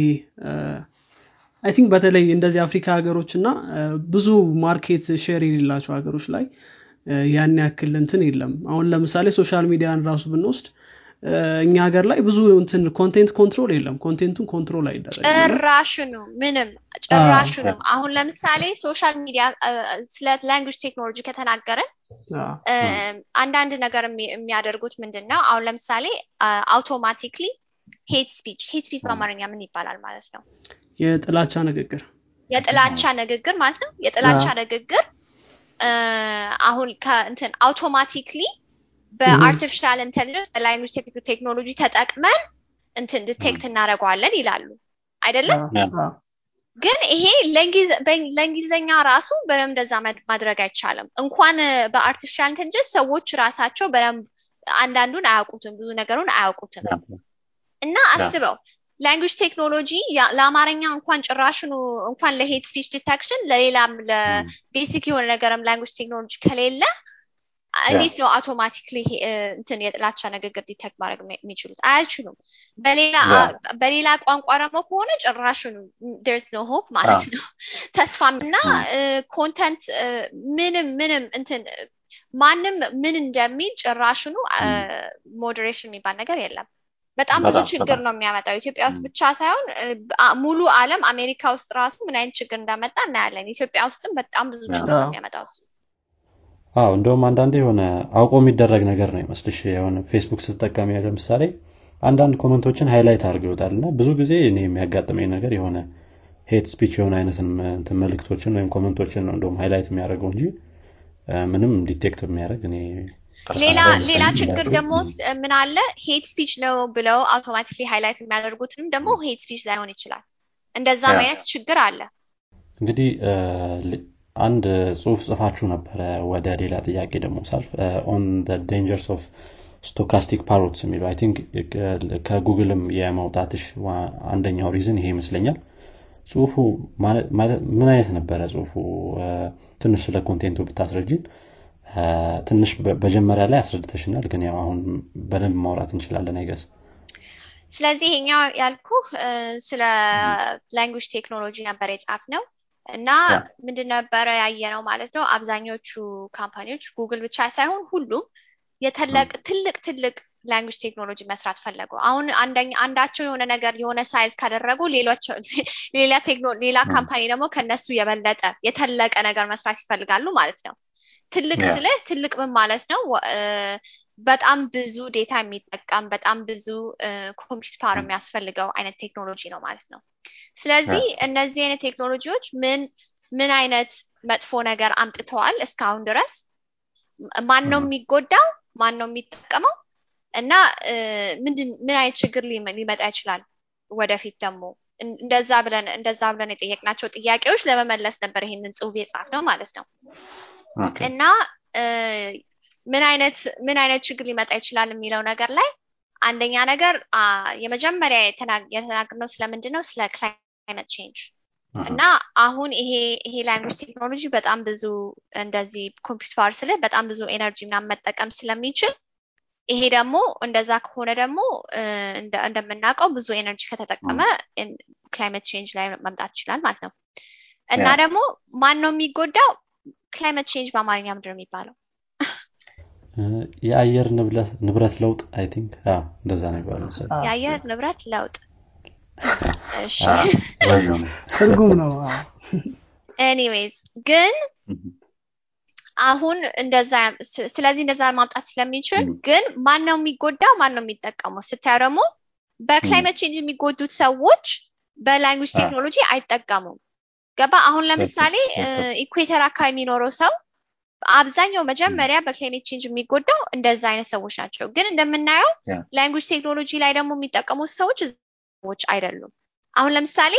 አይ ቲንክ በተለይ እንደዚህ አፍሪካ ሀገሮችና ብዙ ማርኬት ሼር ይላቸው ሀገሮች ላይ ያን ያክል እንትን የለም። አሁን ለምሳሌ ሶሻል ሚዲያን ራሱ ብንወስድ እኛ ሀገር ላይ ብዙ እንትን ኮንቴንት ኮንትሮል የለም። ኮንቴንቱን ኮንትሮል አይደረግም ጭራሹኑ ምንም ጭራሹኑ። አሁን ለምሳሌ ሶሻል ሚዲያ ስለ ላንጉዌጅ ቴክኖሎጂ ከተናገረ አንዳንድ ነገር የሚያደርጉት ምንድነው? አሁን ለምሳሌ አውቶማቲካሊ hate speech hate speech በአማርኛ ምን ይባላል ማለት ነው? የጥላቻ ንግግር የጥላቻ ንግግር ማለት ነው። የጥላቻ ንግግር አሁን ከእንትን አውቶማቲካሊ በአርቲፊሻል ኢንተለጀንስ በላንጉዌጅ ቴክኖሎጂ ተጠቅመን እንትን ዲቴክት እናደርገዋለን ይላሉ አይደለም? ግን ይሄ ለእንግሊዘኛ ራሱ በደንብ እንደዛ ማድረግ አይቻለም። እንኳን በአርቲፊሻል ኢንተለጀንስ ሰዎች ራሳቸው በደንብ አንዳንዱን አያውቁትም ብዙ ነገሩን አያውቁትም። እና አስበው ላንጉዌጅ ቴክኖሎጂ ለአማርኛ እንኳን ጭራሹን እንኳን ለሄት ስፒች ዲቴክሽን ለሌላም ለቤሲክ የሆነ ነገርም ላንጉዌጅ ቴክኖሎጂ ከሌለ እንዴት ነው አውቶማቲካሊ እንትን የጥላቻ ንግግር ዲቴክት ማድረግ የሚችሉት? አይችሉም። በሌላ በሌላ ቋንቋ ደግሞ ከሆነ ጭራሹን there's no hope ማለት ነው። ተስፋምና ኮንተንት ምንም ምንም እንትን ማንም ምን እንደሚል ጭራሹን ሞደሬሽን የሚባል ነገር የለም። በጣም ብዙ ችግር ነው የሚያመጣው ኢትዮጵያ ውስጥ ብቻ ሳይሆን ሙሉ ዓለም አሜሪካ ውስጥ ራሱ ምን አይነት ችግር እንዳመጣ እናያለን። ኢትዮጵያ ውስጥም በጣም ብዙ ችግር ነው የሚያመጣው እሱ። አዎ እንደውም አንዳንዴ የሆነ አውቆ የሚደረግ ነገር ነው ይመስልሽ? የሆነ ፌስቡክ ስትጠቀሚ ለምሳሌ አንዳንድ ኮሜንቶችን ሃይላይት አድርገውታልና ብዙ ጊዜ እኔ የሚያጋጥመኝ ነገር የሆነ ሄት ስፒች የሆነ አይነትን መልእክቶችን ወይም ኮሜንቶችን ነው እንደውም ሃይላይት የሚያደርገው እንጂ ምንም ዲቴክት የሚያደርግ እኔ ሌላ ሌላ ችግር ደግሞ ምን አለ? ሄት ስፒች ነው ብለው አውቶማቲካሊ ሃይላይት የሚያደርጉትንም ደግሞ ሄት ስፒች ላይሆን ይችላል። እንደዛ አይነት ችግር አለ። እንግዲህ አንድ ጽሁፍ ጽፋችሁ ነበር። ወደ ሌላ ጥያቄ ደግሞ ሳልፍ on the dangers of stochastic parrots የሚል I think ከጉግልም የማውጣትሽ አንደኛው ሪዝን ይሄ ይመስለኛል። ጽሁፉ ማለት ምን አይነት ነበር ጽሁፉ? ትንሽ ስለ ኮንቴንቱ ብታስረጂን ትንሽ በመጀመሪያ ላይ አስረድተሽናል ግን ያው አሁን በደንብ ማውራት እንችላለን አይገስ። ስለዚህ እኛ ያልኩህ ስለ ላንጉዌጅ ቴክኖሎጂ ነበር የጻፍነው እና ምንድን ነበር ያየነው ማለት ነው? አብዛኞቹ ካምፓኒዎች ጉግል ብቻ ሳይሆን ሁሉም የተለቅ ትልቅ ትልቅ ላንጉዌጅ ቴክኖሎጂ መስራት ፈለጉ። አሁን አንደኛ አንዳቸው የሆነ ነገር የሆነ ሳይዝ ካደረጉ ሌሎች ሌላ ቴክኖሎጂ ሌላ ካምፓኒ ደግሞ ከነሱ የበለጠ የተለቀ ነገር መስራት ይፈልጋሉ ማለት ነው። ትልቅ ስለ ትልቅ ምን ማለት ነው? በጣም ብዙ ዴታ የሚጠቀም በጣም ብዙ ኮምፒውተር ፓወር የሚያስፈልገው አይነት ቴክኖሎጂ ነው ማለት ነው። ስለዚህ እነዚህ አይነት ቴክኖሎጂዎች ምን ምን አይነት መጥፎ ነገር አምጥተዋል እስካሁን ድረስ? ማን ነው የሚጎዳው? ማን ነው የሚጠቀመው? እና ምን ምን አይነት ችግር ሊመጣ ይችላል ወደፊት ደግሞ? እንደዛ ብለን እንደዛ ብለን የጠየቅናቸው ጥያቄዎች ለመመለስ ነበር ይሄንን ጽሁፍ የጻፍነው ማለት ነው። እና ምን አይነት ምን አይነት ችግር ሊመጣ ይችላል የሚለው ነገር ላይ አንደኛ ነገር የመጀመሪያ የተናገርነው ስለምንድነው ስለ climate change እና አሁን ይሄ ይሄ language technology በጣም ብዙ እንደዚህ computer parse ላይ በጣም ብዙ energy ምናምን መጠቀም ስለሚችል ይሄ ደግሞ እንደዛ ከሆነ ደግሞ እንደምናቀው ብዙ energy ከተጠቀመ climate change ላይ መምጣት ይችላል ማለት ነው እና ደግሞ ማን ነው የሚጎዳው climate change በአማርኛ ምንድነው የሚባለው የአየር ንብረት ንብረት ለውጥ አይ ቲንክ አ እንደዛ ነው የሚባለው ሰው የአየር ንብረት ለውጥ እሺ ትርጉም ነው ኤኒዌይስ ግን አሁን እንደዛ ስለዚህ እንደዛ ማምጣት ስለሚችል ግን ማን ነው የሚጎዳው ማን ነው የሚጠቀመው ስታረሙ በክላይሜት ቼንጅ የሚጎዱት ሰዎች በላንጉዌጅ ቴክኖሎጂ አይጠቀሙም ገባ አሁን ለምሳሌ ኢኩዌተር አካባቢ የሚኖረው ሰው አብዛኛው መጀመሪያ በክላይሜት ቼንጅ የሚጎዳው እንደዛ አይነት ሰዎች ናቸው ግን እንደምናየው ላንጉዌጅ ቴክኖሎጂ ላይ ደግሞ የሚጠቀሙ ሰዎች ሰዎች አይደሉም አሁን ለምሳሌ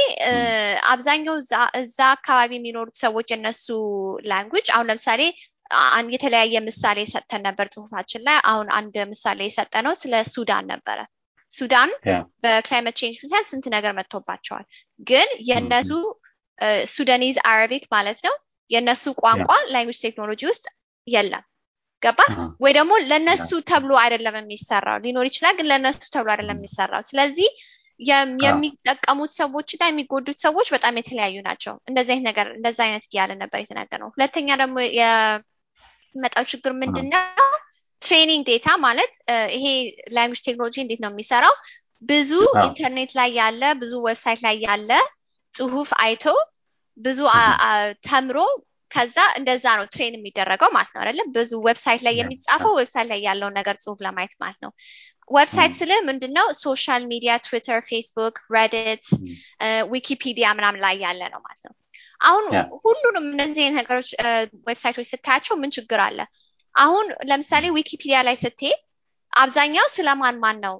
አብዛኛው እዛ አካባቢ የሚኖሩት ሰዎች እነሱ ላንጉዌጅ አሁን ለምሳሌ አንድ የተለያየ ምሳሌ ሰጥተን ነበር ጽሁፋችን ላይ አሁን አንድ ምሳሌ ሰጠነው ስለ ሱዳን ነበር ሱዳን በክላይሜት ቼንጅ ምክንያት ስንት ነገር መጥቶባቸዋል ግን የነሱ ሱዳኒዝ አረቢክ ማለት ነው የነሱ ቋንቋ ላንጉዌጅ ቴክኖሎጂ ውስጥ የለም ገባ ወይ ደግሞ ለነሱ ተብሎ አይደለም የሚሰራው ሊኖር ይችላል ግን ለነሱ ተብሎ አይደለም የሚሰራው ስለዚህ የሚጠቀሙት ሰዎች ላይ የሚጎዱት ሰዎች በጣም የተለያዩ ናቸው እንደዚህ አይነት ነገር እንደዚህ አይነት ያለ ነበር የተናገረው ሁለተኛ ደግሞ የመጣው ችግር ምንድነው ትሬኒንግ ዴታ ማለት ይሄ ላንጉዌጅ ቴክኖሎጂ እንዴት ነው የሚሰራው ብዙ ኢንተርኔት ላይ ያለ ብዙ ዌብሳይት ላይ ያለ ጽሁፍ አይቶ ብዙ ተምሮ ከዛ እንደዛ ነው ትሬን የሚደረገው ማለት ነው አይደል ብዙ ዌብሳይት ላይ የሚጻፈው ዌብሳይት ላይ ያለው ነገር ጽሁፍ ለማየት ማለት ነው ዌብሳይት ስለ ምንድነው ሶሻል ሚዲያ ትዊተር ፌስቡክ ረዲት ዊኪፒዲያ ምናምን ላይ ያለ ነው ማለት ነው አሁን ሁሉንም እነዚህ ነገሮች ዌብሳይቶች ስታያቸው ምን ችግር አለ አሁን ለምሳሌ ዊኪፒዲያ ላይ ስትሄድ አብዛኛው ስለማን ማን ነው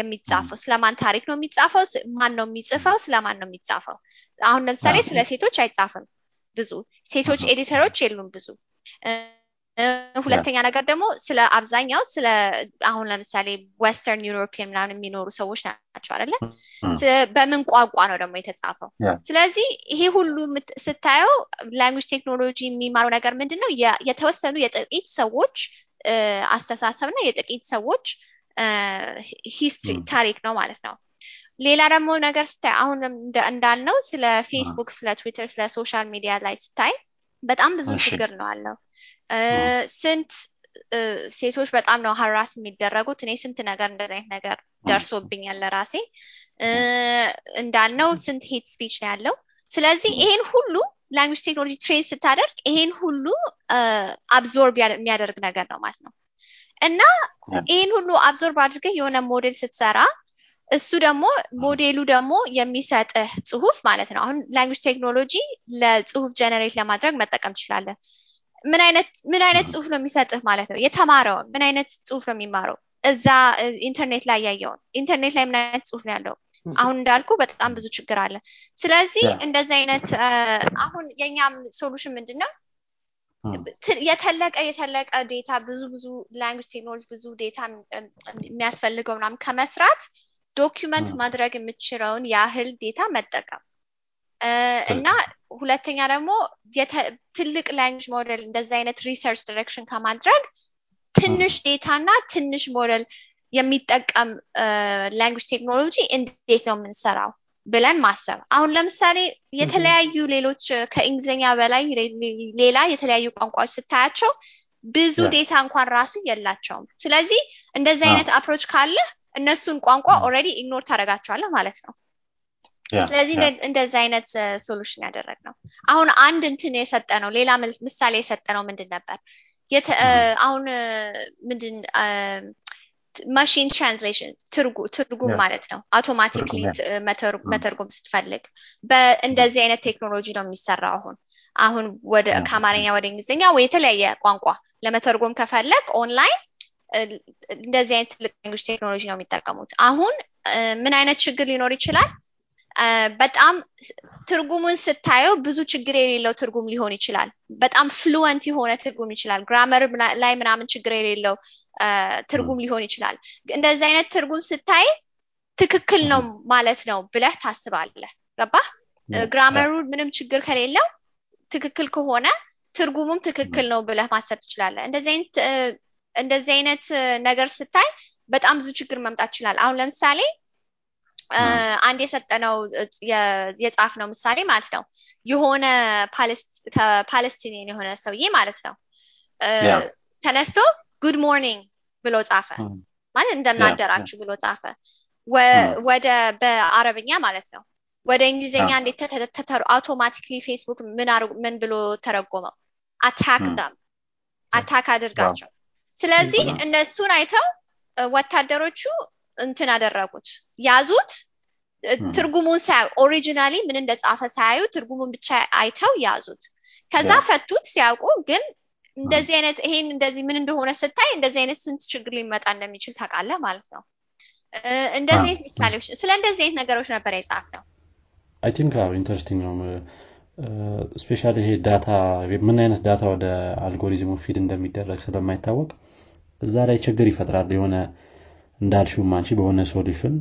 የሚጻፈው ስለማን ታሪክ ነው የሚጻፈው ማን ነው የሚጽፈው ስለማን ነው የሚጻፈው አሁን ለምሳሌ ስለ ሴቶች አይጻፈም ብዙ ሴቶች ኤዲተሮች የሉም ብዙ ሁለተኛ ነገር ደግሞ ስለ አብዛኛው ስለ አሁን ለምሳሌ ዌስተርን ዩሮፒያን ምናምን የሚኖሩ ሰዎች ናቸው አይደለ በምን ቋንቋ ነው ደግሞ የተጻፈው ስለዚህ ይሄ ሁሉ ስታየው ላንጉዌጅ ቴክኖሎጂ የሚማሩ ነገር ምንድነው የተወሰኑ የጥቂት ሰዎች አስተሳሰብና የጥቂት ሰዎች ሂስትሪ ታሪክ ነው ማለት ነው ሌላ ደግሞ ነገር ስታይ አሁን እንዳልነው ስለ Facebook ስለ Twitter ስለ ሶሻል ሚዲያ ላይ ስታይ በጣም ብዙ ችግር ነው አለው ስንት ሴቶች በጣም ነው harass የሚደረጉት እኔ ስንት ነገር እንደዚህ አይነት ነገር ደርሶብኛል ለራሴ እንዳልነው ስንት hate speech ነው ያለው ስለዚህ ይሄን ሁሉ language technology trace ስታደርግ ይሄን ሁሉ absorb የሚያደርግ ነገር ነው ማለት ነው እና ይሄን ሁሉ absorb አድርገህ የሆነ ሞዴል ስትሰራ እሱ ደግሞ ሞዴሉ ደግሞ የሚሰጥህ ጽሁፍ ማለት ነው አሁን ላንጉዌጅ ቴክኖሎጂ ለጽሁፍ ጀነሬት ለማድረግ መጠቀም ይችላል ምን አይነት ምን አይነት ጽሁፍ ነው የሚሰጥህ ማለት ነው የተማረው ምን አይነት ጽሁፍ ነው የሚማረው እዛ ኢንተርኔት ላይ ያያየው ኢንተርኔት ላይ ምን አይነት ጽሁፍ ነው ያለው አሁን እንዳልኩ በጣም ብዙ ችግር አለ ስለዚህ እንደዚህ አይነት አሁን የኛም ሶሉሽን ምንድነው የተለቀ የተለቀ ዴታ ብዙ ብዙ ላንጉዌጅ ቴክኖሎጂ ብዙ ዴታ የሚያስፈልገው ምናምን ከመስራት ዶክመንት ማድረግ የምትችለውን ያህል ዴታ መጠቀም እና ሁለተኛ ደግሞ ትልቅ ላንጉዌጅ ሞዴል እንደዛ አይነት ሪሰርች ዳይሬክሽን ከማድረግ ትንሽ ዴታና ትንሽ ሞዴል የሚጠቀም ላንጉዌጅ ቴክኖሎጂ እንዴት ነው የምንሰራው ብለን ማሰብ አሁን ለምሳሌ የተለያዩ ሌሎች ከእንግሊዝኛ በላይ ሌላ የተለያዩ ቋንቋዎች ስታያቸው ብዙ ዴታ እንኳን ራሱ የላቸውም ስለዚህ እንደዛ አይነት አፕሮች ካለ እነሱን ቋንቋ already ignore ታደርጋቸዋለህ ማለት ነው ስለዚህ እንደዛ አይነት ሶሉሽን ያደረግነው አሁን አንድ እንትን የሰጠነው ሌላ ምሳሌ የሰጠነው ምንድን ነበር አሁን ምንድን machine translation ትርጉም ትርጉም ማለት ነው automatically መተርጎም ስትፈልግ በእንደዚህ አይነት ቴክኖሎጂ ነው የሚሰራው አሁን አሁን ወደ አማርኛ ወደ እንግሊዝኛ ወይ የተለያየ ቋንቋ ለመተርጎም ከፈለክ ኦንላይን እንደዚህ አይነት ላንጉዌጅ ቴክኖሎጂ ነው የሚጠቀሙት አሁን ምን አይነት ችግር ሊኖር ይችላል በጣም ትርጉሙን ስታዩ ብዙ ችግር የሌለው ትርጉም ሊሆን ይችላል። በጣም ፍሉዌንት የሆነ ትርጉም ይችላል። ግራመር ላይ ምናምን ችግር የሌለው ትርጉም ሊሆን ይችላል። እንደዚህ አይነት ትርጉም ስታይ ትክክል ነው ማለት ነው ብለህ ታስባለህ። ገባህ? ግራመሩ ምንም ችግር ከሌለው ትክክል ከሆነ ትርጉሙም ትክክል ነው ብለህ ማሰብ ትችላለህ። እንደዚህ አይነት እንደዚህ አይነት ነገር ስታይ በጣም ብዙ ችግር መምጣት ይችላል። አሁን ለምሳሌ አንድ የሰጠነው የጻፍነው ምሳሌ ማለት ነው የሆነ ፓለስቲኒያን የሆነ ሰውዬ ማለት ነው ተነስቶ good morning ብሎ ጻፈ ማለት እንደምናደራችሁ ብሎ ጻፈ። ወደ በአረብኛ ማለት ነው ወደ እንግሊዘኛ እንዴት ተተተተሩ አውቶማቲካሊ Facebook ምን ምን ብሎ ተረጎመው? አታክ them አታክ አድርጋቸው። ስለዚህ እነሱን አይተው ወታደሮቹ እንትን አደረጉት ያዙት። ትርጉሙን ሳይው ኦሪጂናሊ ምን እንደጻፈ ሳይው ትርጉሙን ብቻ አይተው ያዙት። ከዛ ፈቱት ሲያውቁ ግን እንደዚህ አይነት ይሄን እንደዚህ ምን እንደሆነ ስታይ እንደዚህ አይነት ስንት ችግር ሊመጣ እንደሚችል ታውቃለህ ማለት ነው። እንደዚህ አይነት ምሳሌዎች ስለ እንደዚህ አይነት ነገሮች ነበር የጻፈው። I think how interesting ነው ስፔሻሊ ይሄ ዳታ ምን አይነት ዳታ ወደ አልጎሪዝሙ ፊድ እንደሚደረግ ስለማይታወቅ እዛ ላይ ችግር ይፈጥራል። የሆነ እንዳልሽው ማንቺ በሆነ ሶሉሽን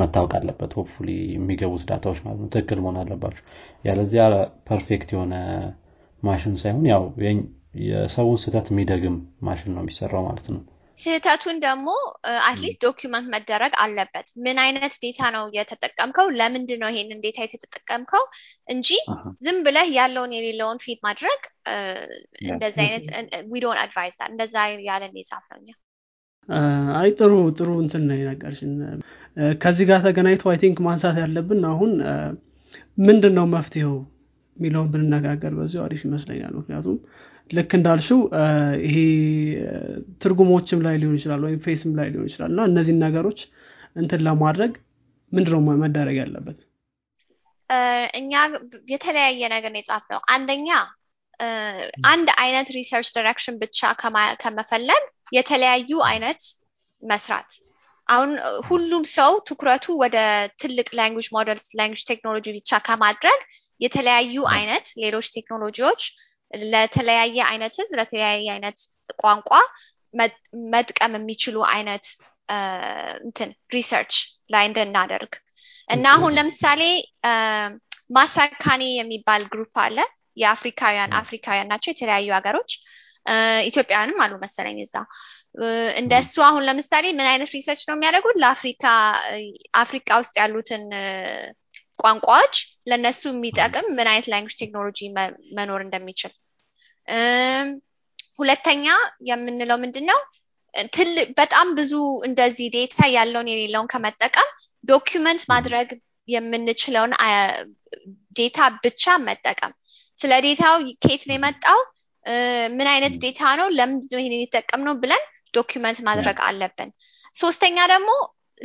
መታወቅ አለበት ሆፕፉሊ የሚገቡት ዳታዎች ማለት ነው ትክክል መሆን አለባቸው። ያለዚያ ፐርፌክት የሆነ ማሽን ሳይሆን ያው የሰውን ስህተት የሚደግም ማሽን ነው የሚሰራው ማለት ነው። ስህተቱን ደግሞ አትሊስት ዶክመንት መደረግ አለበት። ምን አይነት ዴታ ነው የተጠቀምከው? ለምንድን ነው ይሄን ዴታ የተጠቀምከው? እንጂ ዝም ብለህ ያለውን የሌለውን ፊድ ማድረግ እንደዛ አይነት we don't advise that እንደዛ ያለን የጻፈውኛ አይ ጥሩ ጥሩ እንትን ነው የነገርሽን። ከዚህ ጋር ተገናኝቶ አይ ቲንክ ማንሳት ያለብን አሁን ምንድነው መፍትሄው ሚለውን ብንነጋገር በዚህ አሪፍ ይመስለኛል። ምክንያቱም ልክ እንዳልሽው ይሄ ትርጉሞችም ላይ ሊሆን ይችላል ወይም ፌስም ላይ ሊሆን ይችላልና እነዚህ ነገሮች እንትን ለማድረግ ምንድነው መደረግ ያለበት? እኛ የተለያየ ነገር ነው የጻፈው። አንደኛ አንድ አይነት ሪሰርች ዳይሬክሽን ብቻ ከመፈለግ የተለያዩ አይነት መስራት። አሁን ሁሉም ሰው ትኩረቱ ወደ ትልቅ ላንጉጅ ሞዴልስ ላንጉጅ ቴክኖሎጂ ብቻ ከማድረግ የተለያዩ አይነት ሌሎች ቴክኖሎጂዎች ለተለያየ አይነት ህዝብ ለተለያየ አይነት ቋንቋ መጥቀም የሚችሉ አይነት እንትን ሪሰርች ላይ እንደናደርግ እና አሁን ለምሳሌ ማሳካኒ የሚባል ግሩፕ አለ የአፍሪካውያን አፍሪካውያን ናቸው የተለያዩ ሀገሮች ኢትዮጵያውያንም አሉ መሰለኝ እዛ። እንደሱ አሁን ለምሳሌ ምን አይነት ሪሰርች ነው የሚያደርጉት? ለአፍሪካ አፍሪካ ውስጥ ያሉትን ቋንቋዎች ለነሱ የሚጠቅም ምን አይነት ላንጉጅ ቴክኖሎጂ መኖር እንደሚችል። ሁለተኛ የምንለው ምንድነው ትልቅ በጣም ብዙ እንደዚህ ዴታ ያለውን የሌለውን ከመጠቀም ዶክመንት ማድረግ የምንችለውን ዴታ ብቻ መጠቀም። ስለ ዴታው ከየት ነው የመጣው? ምን አይነት ዴታ ነው? ለምንድን ነው ይሄን የተጠቀምነው? ብለን ዶክመንት ማድረግ አለብን። ሶስተኛ ደግሞ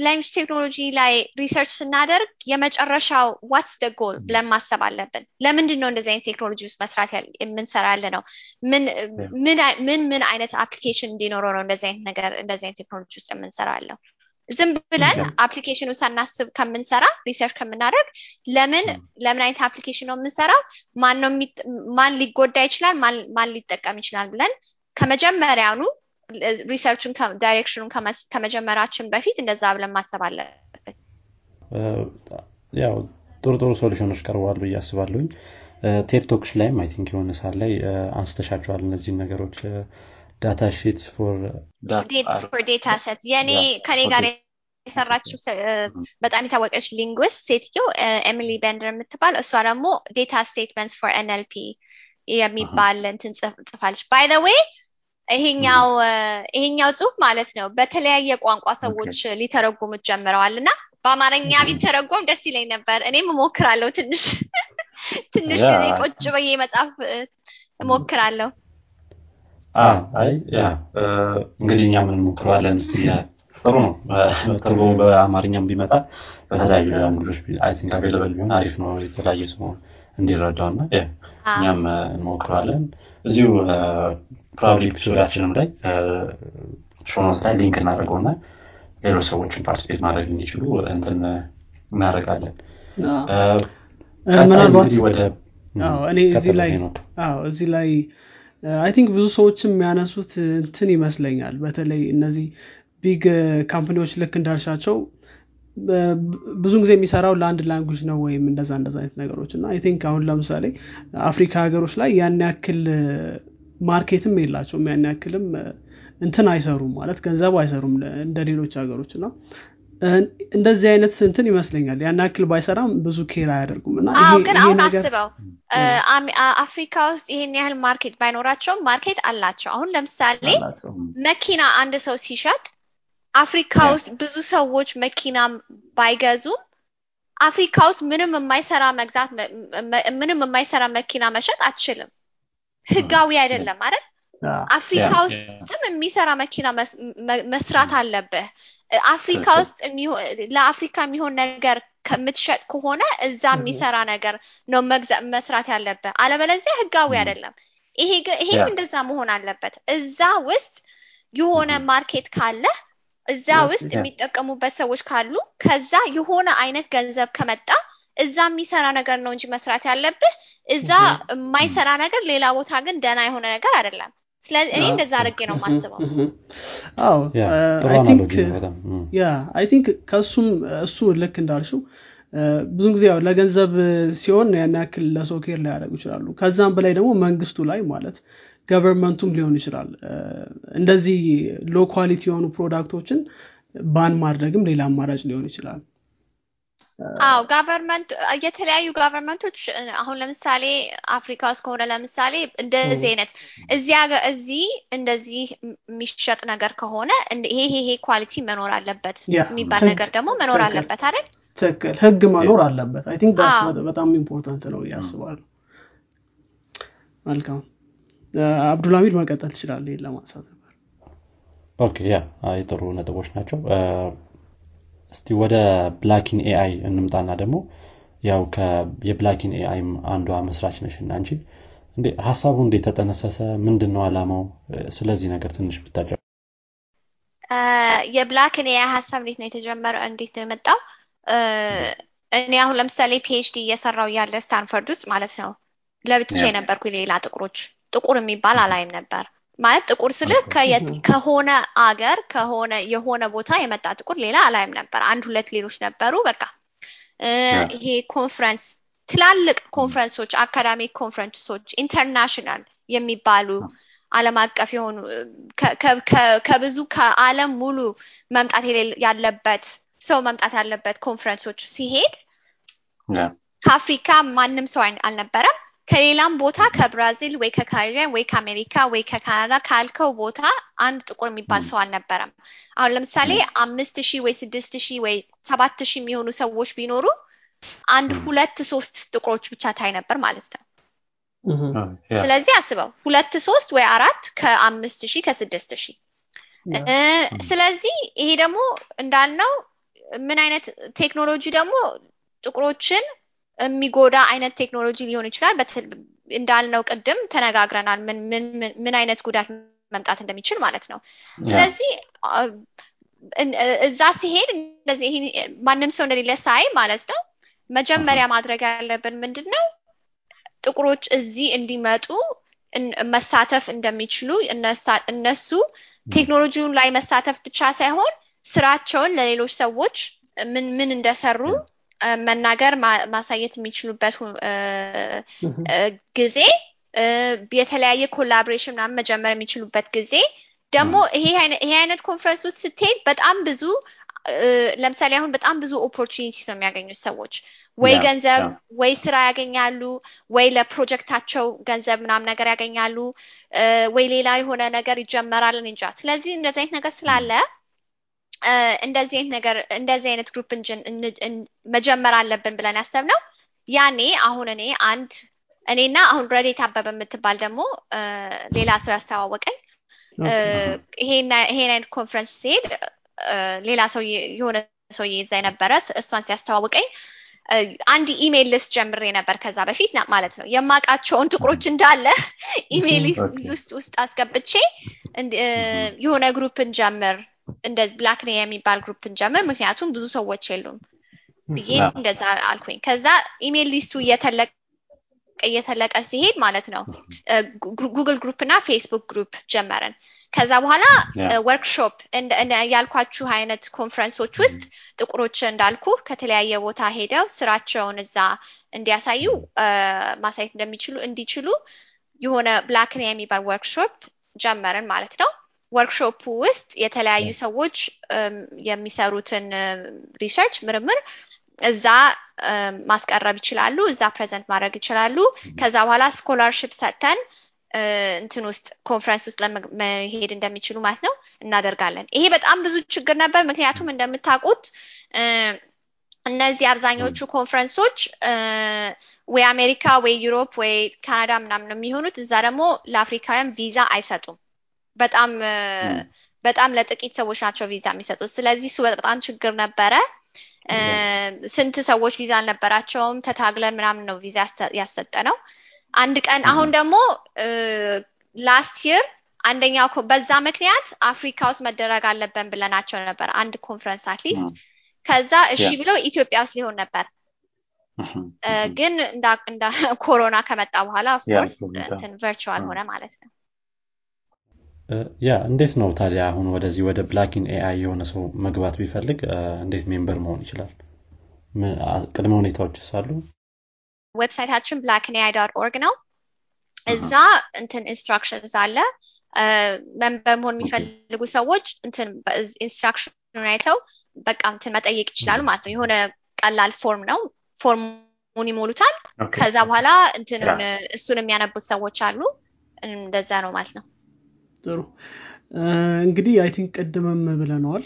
ላንጉጅ ቴክኖሎጂ ላይ ሪሰርች ስናደርግ የመጨረሻው what's the goal ብለን ማሰብ አለብን። ለምንድን ነው እንደዚህ አይነት ቴክኖሎጂ ውስጥ መስራት የምንሰራለ ነው? ምን ምን ምን ምን አይነት አፕሊኬሽን እንዲኖረው ነው እንደዚህ አይነት ነገር እንደዚህ አይነት ቴክኖሎጂ ውስጥ የምንሰራለው? ዝም ብለን አፕሊኬሽኑ ሳናስብ ከምንሰራ ሪሰርች ከምናደርግ ለምን ለምን አይነት አፕሊኬሽን ነው የምንሰራው? ማን ነው ማን ሊጎዳ ይችላል? ማን ማን ሊጠቀም ይችላል? ብለን ከመጀመሪያውኑ ሪሰርቹን ዳይሬክሽኑን ከመጀመራችን በፊት እንደዛ ብለን ማሰብ አለበት። ያው ጥሩ ጥሩ ሶሉሽኖች ቀርበዋል ብዬ አስባለሁኝ። ቴክቶክስ ላይ አይ ቲንክ የሆነ ሳል ላይ አንስተሻቸዋል እነዚህ ነገሮች data sheets for for data sets yani ከኔ ጋር የሰራችሁ በጣም የታወቀች ሊንጉስት ሴትዮ ኤሚሊ ቤንደር የምትባል እሷ ደግሞ data statements for ኤን ኤል ፒ የሚባል እንትን ጽፋለች። by the way ይሄኛው ይሄኛው ጽሁፍ ማለት ነው በተለያየ ቋንቋ ሰዎች ሊተረጉሙት ጀምረዋልና በአማርኛ ቢተረጎም ደስ ይለኝ ነበር። እኔም ሞክራለሁ ትንሽ ትንሽ ጊዜ ቁጭ ብዬ መጻፍ ሞክራለሁ። አዎ አይ ያ እንግሊዝኛ ምን ሙክራለን ስቲያ ጥሩ ነው ተርጎም በአማርኛም ቢመጣ በተለያዩ ላንጉጆች አይ ቲንክ አቬለብል ቢሆን አሪፍ ነው የተለያየ ሰው እንዲረዳውና እኛም ሙክራለን። እዚሁ ፕሮብሊክ ሶሉሽንም ላይ ሾናል ሊንክ እናደርገውና ሌሎች ሰዎችን ፓርቲስፔት ማድረግ እንዲችሉ እንትን እናረጋለን። ምናልባት አዎ እኔ እዚህ ላይ አዎ እዚህ ላይ I think ብዙ ሰዎችም ያነሱት እንትን ይመስለኛል። በተለይ እነዚህ ቢግ ካምፓኒዎች ልክ እንዳልሻቸው ብዙ ጊዜ የሚሰራው ላንድ ላንጉጅ ነው ወይም እንደዛ እንደዛ አይነት ነገሮችና I think አሁን ለምሳሌ አፍሪካ ሀገሮች ላይ ያን ያክል ማርኬትም የላቸውም ያን ያክልም እንትን አይሰሩም ማለት ገንዘብ አይሰሩም እንደሌሎች ሀገሮችና እንደዚህ አይነት እንትን ይመስለኛል ያን ያክል ባይሰራም ብዙ ኬር አያደርጉምና ይሄ ይሄ ነገር አፍሪካ ውስጥ ይሄን ያህል ማርኬት ባይኖራቸው ማርኬት አላቸው። አሁን ለምሳሌ መኪና አንድ ሰው ሲሸጥ አፍሪካ ውስጥ ብዙ ሰዎች መኪና ባይገዙ አፍሪካ ውስጥ ምንም የማይሰራ መግዛት ምንም የማይሰራ መኪና መሸጥ አትችልም። ህጋዊ አይደለም አይደል? አፍሪካ ውስጥም የሚሰራ መኪና መስራት አለበት። አፍሪካ ውስጥ ለአፍሪካ የሚሆን ነገር ከምትሸጥ ከሆነ እዛ የሚሰራ ነገር ነው መግዛት መስራት ያለበት። አለበለዚያ ህጋዊ አይደለም። ይሄ ይሄም እንደዛ መሆን አለበት። እዛ ውስጥ የሆነ ማርኬት ካለ እዛ ውስጥ የሚጠቀሙበት ሰዎች ካሉ ከዛ የሆነ አይነት ገንዘብ ከመጣ እዛ የሚሰራ ነገር ነው እንጂ መስራት ያለበት እዛ የማይሰራ ነገር ሌላ ቦታ ግን ደና የሆነ ነገር አይደለም። ስለዚህ እኔ እንደዛ አድርጌ ነው ማስበው። አዎ I think yeah I think ከሱም እሱ ልክ እንዳልሽው ብዙ ጊዜ ያው ለገንዘብ ሲሆን ያን ያክል ለሶኬር ላይ ያደርጉ ይችላሉ። ከዛም በላይ ደግሞ መንግስቱ ላይ ማለት governmentum ሊሆን ይችላል እንደዚህ low quality የሆኑ ፕሮዳክቶችን ባን ማድረግም ሌላ አማራጭ ሊሆን ይችላል። አዎ government የተለያዩ governmentዎች አሁን ለምሳሌ አፍሪካ ውስጥ ከሆነ ለምሳሌ እንደዚህ አይነት እዚያ እዚህ እንደዚህ የሚሸጥ ነገር ከሆነ ይሄ ይሄ ይሄ ኳሊቲ መኖር አለበት የሚባል ነገር ደግሞ መኖር አለበት አይደል? ትክክል ህግ መኖር አለበት። I think that's በጣም ኢምፖርታንት ነው ያስባሉ። መልካም አብዱልሐሚድ መቀጠል ይችላል ለማንሳት ነበር። ኦኬ ያ አይጥሩ ነጥቦች ናቸው። እስቲ ወደ ብላኪን ኤአይ እንምጣና ደግሞ ያው ከየብላኪን ኤአይ አንዷ መስራች ነሽና አንቺ እንዴ ሐሳቡ እንዴ ተጠነሰሰ? ምንድነው አላማው? ስለዚህ ነገር ትንሽ ብታጫ። የብላኪን ኤአይ ሐሳብ እንዴት ነው የተጀመረው? እንዴት ነው የመጣው? እኔ አሁን ለምሳሌ ፒኤችዲ እየሰራው ያለ ስታንፎርድ ውስጥ ማለት ነው ለብቻዬ ነበርኩ። ሌላ ጥቁሮች ጥቁር የሚባል አላይም ነበር ማለት ጥቁር ስለከ ከሆነ አገር ከሆነ የሆነ ቦታ የመጣ ጥቁር ሌላ አላይም ነበር። አንድ ሁለት ሌሎች ነበሩ በቃ። ይሄ ኮንፈረንስ ትላልቅ ኮንፈረንሶች አካዳሚክ ኮንፈረንሶች ኢንተርናሽናል የሚባሉ ዓለም አቀፍ የሆኑ ከብዙ ከዓለም ሙሉ መምጣት ያለበት ሰው መምጣት ያለበት ኮንፈረንሶች ሲሄድ ከአፍሪካ ማንም ሰው አልነበረም። ከሌላም ቦታ ከብራዚል ወይ ከካሪቢያን ወይ ከአሜሪካ ወይ ከካናዳ ካልከው ቦታ አንድ ጥቁር የሚባል ሰው አልነበረም። አሁን ለምሳሌ አምስት ሺህ ወይ ስድስት ሺህ ወይ ሰባት ሺህ የሚሆኑ ሰዎች ቢኖሩ አንድ ሁለት ሶስት ጥቁሮች ብቻ ታይ ነበር ማለት ነው። ስለዚህ አስበው ሁለት ሶስት ወይ አራት ከ5000 ከ6000 ስለዚህ ይሄ ደግሞ እንዳልነው ምን አይነት ቴክኖሎጂ ደግሞ ጥቁሮችን የሚጎዳ አይነት ቴክኖሎጂ ሊሆን ይችላል። እንዳልነው ቀደም ተነጋግረናል ምን ምን አይነት ጉዳት መምጣት እንደሚችል ማለት ነው። ስለዚህ እዛ ሲሄድ እንደዚህ ማንም ሰው እንደሌለ ሳይ ማለት ነው መጀመሪያ ማድረግ ያለብን ምንድነው ጥቁሮች እዚህ እንዲመጡ መሳተፍ እንደሚችሉ እነሱ ቴክኖሎጂው ላይ መሳተፍ ብቻ ሳይሆን ስራቸውን ለሌሎች ሰዎች ምን ምን እንደሰሩ መናገር ማሳየት የሚችሉበት ጊዜ የተለያየ ኮላቦሬሽን እና መጀመር የሚችሉበት ጊዜ ደግሞ ይሄ ይሄ አይነት ኮንፈረንስ ውስጥ ስትሄድ በጣም ብዙ ለምሳሌ አሁን በጣም ብዙ ኦፖርቹኒቲስ ነው የሚያገኙት ሰዎች ወይ ገንዘብ ወይ ስራ ያገኛሉ ወይ ለፕሮጀክታቸው ገንዘብ ምናምን ነገር ያገኛሉ ወይ ሌላ የሆነ ነገር ይጀምራል እንጃ። ስለዚህ እንደዚህ አይነት ነገር ስላለ እንደዚህ አይነት ነገር እንደዚህ አይነት ግሩፕ እንጂን መጀመር አለብን ብለን ያሰብነው ያኔ አሁን እኔ አንድ እኔና አሁን Reddit አበበ የምትባል ደግሞ ሌላ ሰው ያስተዋወቀኝ ይሄና ይሄን ኮንፈረንስ ሲል ሌላ ሰው የሆነ ሰው ይዘይ ነበር እሷን ሲያስተዋወቀኝ አንድ ኢሜል ሊስት ጀምሬ ነበር ከዛ በፊት ማለት ነው የማቃቸውን ጥቁሮች እንዳለ ኢሜል ሊስት ውስጥ አስገብቼ የሆነ ግሩፕን ጀምር እንደዚህ ብላክ ነው የሚባል ግሩፕን ጀመር ምክንያቱም ብዙ ሰዎች የሉም ብዬ እንደዛ አልኩኝ። ከዛ ኢሜል ሊስቱ እየተለቀ እየተለቀ ሲሄድ ማለት ነው ጉግል ግሩፕ እና ፌስቡክ ግሩፕ ጀመረን። ከዛ በኋላ ወርክሾፕ እንደ ያልኳችሁ አይነት ኮንፈረንሶች ውስጥ ጥቁሮች እንዳልኩ ከተለያየ ቦታ ሄደው ስራቸውን እዛ እንዲያሳዩ ማሳየት እንደሚችሉ እንዲችሉ የሆነ ብላክ ኔም ይባል ወርክሾፕ ጀመረን ማለት ነው። ወርክሾፕ ውስጥ የተለያዩ ሰዎች የሚሰሩትን ሪሰርች ምርምር እዛ ማስቀረብ ይችላሉ፣ እዛ ፕሬዘንት ማድረግ ይችላሉ። ከዛ በኋላ ስኮላርሺፕ ሰጥተን እንትን ውስጥ ኮንፈረንስ ውስጥ ለመሄድ እንደሚችሉ ማለት ነው እናደርጋለን። ይሄ በጣም ብዙ ችግር ነበር ምክንያቱም እንደምታውቁት እነዚህ አብዛኞቹ ኮንፈረንሶች ወይ አሜሪካ ወይ ዩሮፕ ወይ ካናዳ ምናምን ነው የሚሆኑት። እዛ ደግሞ ለአፍሪካውያን ቪዛ አይሰጡም። በጣም በጣም ለጥቂት ሰዎች ናቸው ቪዛ የሚሰጡት። ስለዚህ እሱ በጣም ችግር ነበረ። ስንት ሰዎች ቪዛ አልነበራቸውም። ተታግለን ምናምን ነው ቪዛ ያሰጠነው። አንድ ቀን አሁን ደግሞ ላስት ይር አንደኛው በዛ ምክንያት አፍሪካ ውስጥ መደረግ አለበት ብለናቸው ነበር አንድ ኮንፈረንስ አትሊስት። ከዛ እሺ ብለው ኢትዮጵያ ውስጥ ሊሆን ነበር ግን እንደ እንደ ኮሮና ከመጣ በኋላ ኦፍ ኮርስ እንትን ቨርቹዋል ሆነ ማለት ነው። ያ እንዴት ነው ታዲያ አሁን ወደዚህ ወደ ብላክ ኢን ኤአይ የሆነ ሰው መግባት ቢፈልግ እንዴት ሜምበር መሆን ይችላል? ቅድመ ሁኔታዎች አሉ? ዌብሳይታችን black n a i dot org ነው። እዛ እንትን ኢንስትራክሽንስ አለ። ሜምበር መሆን የሚፈልጉ ሰዎች እንትን ኢንስትራክሽን አይተው በቃ እንትን መጠየቅ ይችላሉ ማለት ነው። የሆነ ቀላል ፎርም ነው። ፎርሙን ይሞሉታል። ከዛ በኋላ እንትን እሱን የሚያነቡት ሰዎች አሉ። እንደዛ ነው ማለት ነው። ጥሩ እንግዲህ አይ ቲንክ ቀደመም ብለናል።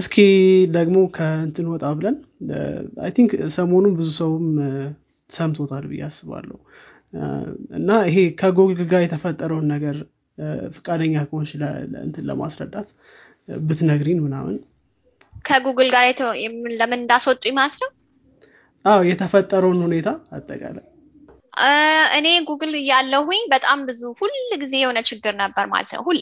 እስኪ ደግሞ ከእንትን ወጣ ብለን አይ ቲንክ ሰሞኑን ብዙ ሰውም ሰምቶታል ብዬ አስባለሁ እና ይሄ ከጎግል ጋር የተፈጠረውን ነገር ፍቃደኛ ከሆንሽ ለእንትን ለማስረዳት ብትነግሪን ምናምን። ከጎግል ጋር ለምን እንዳስወጡኝ ማለት ነው? አዎ የተፈጠረውን ሁኔታ አጠቃላይ። እኔ ጉግል ያለሁኝ በጣም ብዙ ሁሉ ጊዜ የሆነ ችግር ነበር ማለት ነው። ሁሌ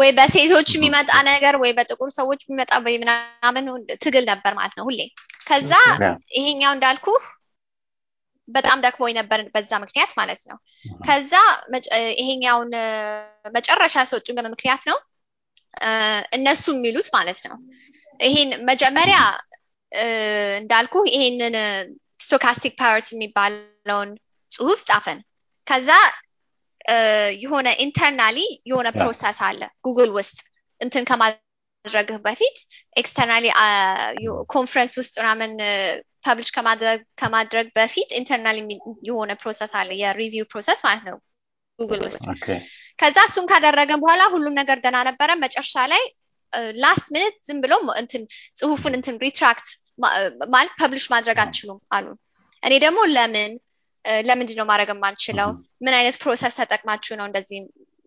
ወይ በሴቶች የሚመጣ ነገር ወይ በጥቁር ሰዎች የሚመጣ በእናምን ትግል ነበር ማለት ነው ሁሌ። ከዛ ይሄኛው እንዳልኩ በጣም ደክሞኝ ነበር በዛ ምክንያት ማለት ነው። ከዛ ይሄኛውን መጨረሻ ያስወጡኝ በምክንያት ነው እነሱ የሚሉት ማለት ነው። ይሄን መጀመሪያ እንዳልኩ ይሄንን stochastic parity የሚባለውን ጽሁፍ ጻፈን። ከዛ የሆነ ኢንተርናሊ የሆነ ፕሮሰስ አለ ጉግል ውስጥ እንትን ከማድረግህ በፊት ኤክስተርናሊ ኮንፈረንስ ውስጥ ራመን ፐብሊሽ ከማድረግ ከማድረግ በፊት ኢንተርናሊ የሆነ ፕሮሰስ አለ የሪቪው ፕሮሰስ ማለት ነው ጉግል ውስጥ። ከዛ እሱን ካደረገን በኋላ ሁሉም ነገር ደህና ነበረ። መጨረሻ ላይ ላስት ሚኒት ዝም ብሎ እንትን ጽሁፉን እንትን ሪትራክት ማለት ፐብሊሽ ማድረግ አትችሉም አሉ። እኔ ደግሞ ለምን ለምንድን ነው ማድረግ የማንችለው? ምን አይነት ፕሮሰስ ተጠቅማችሁ ነው እንደዚህ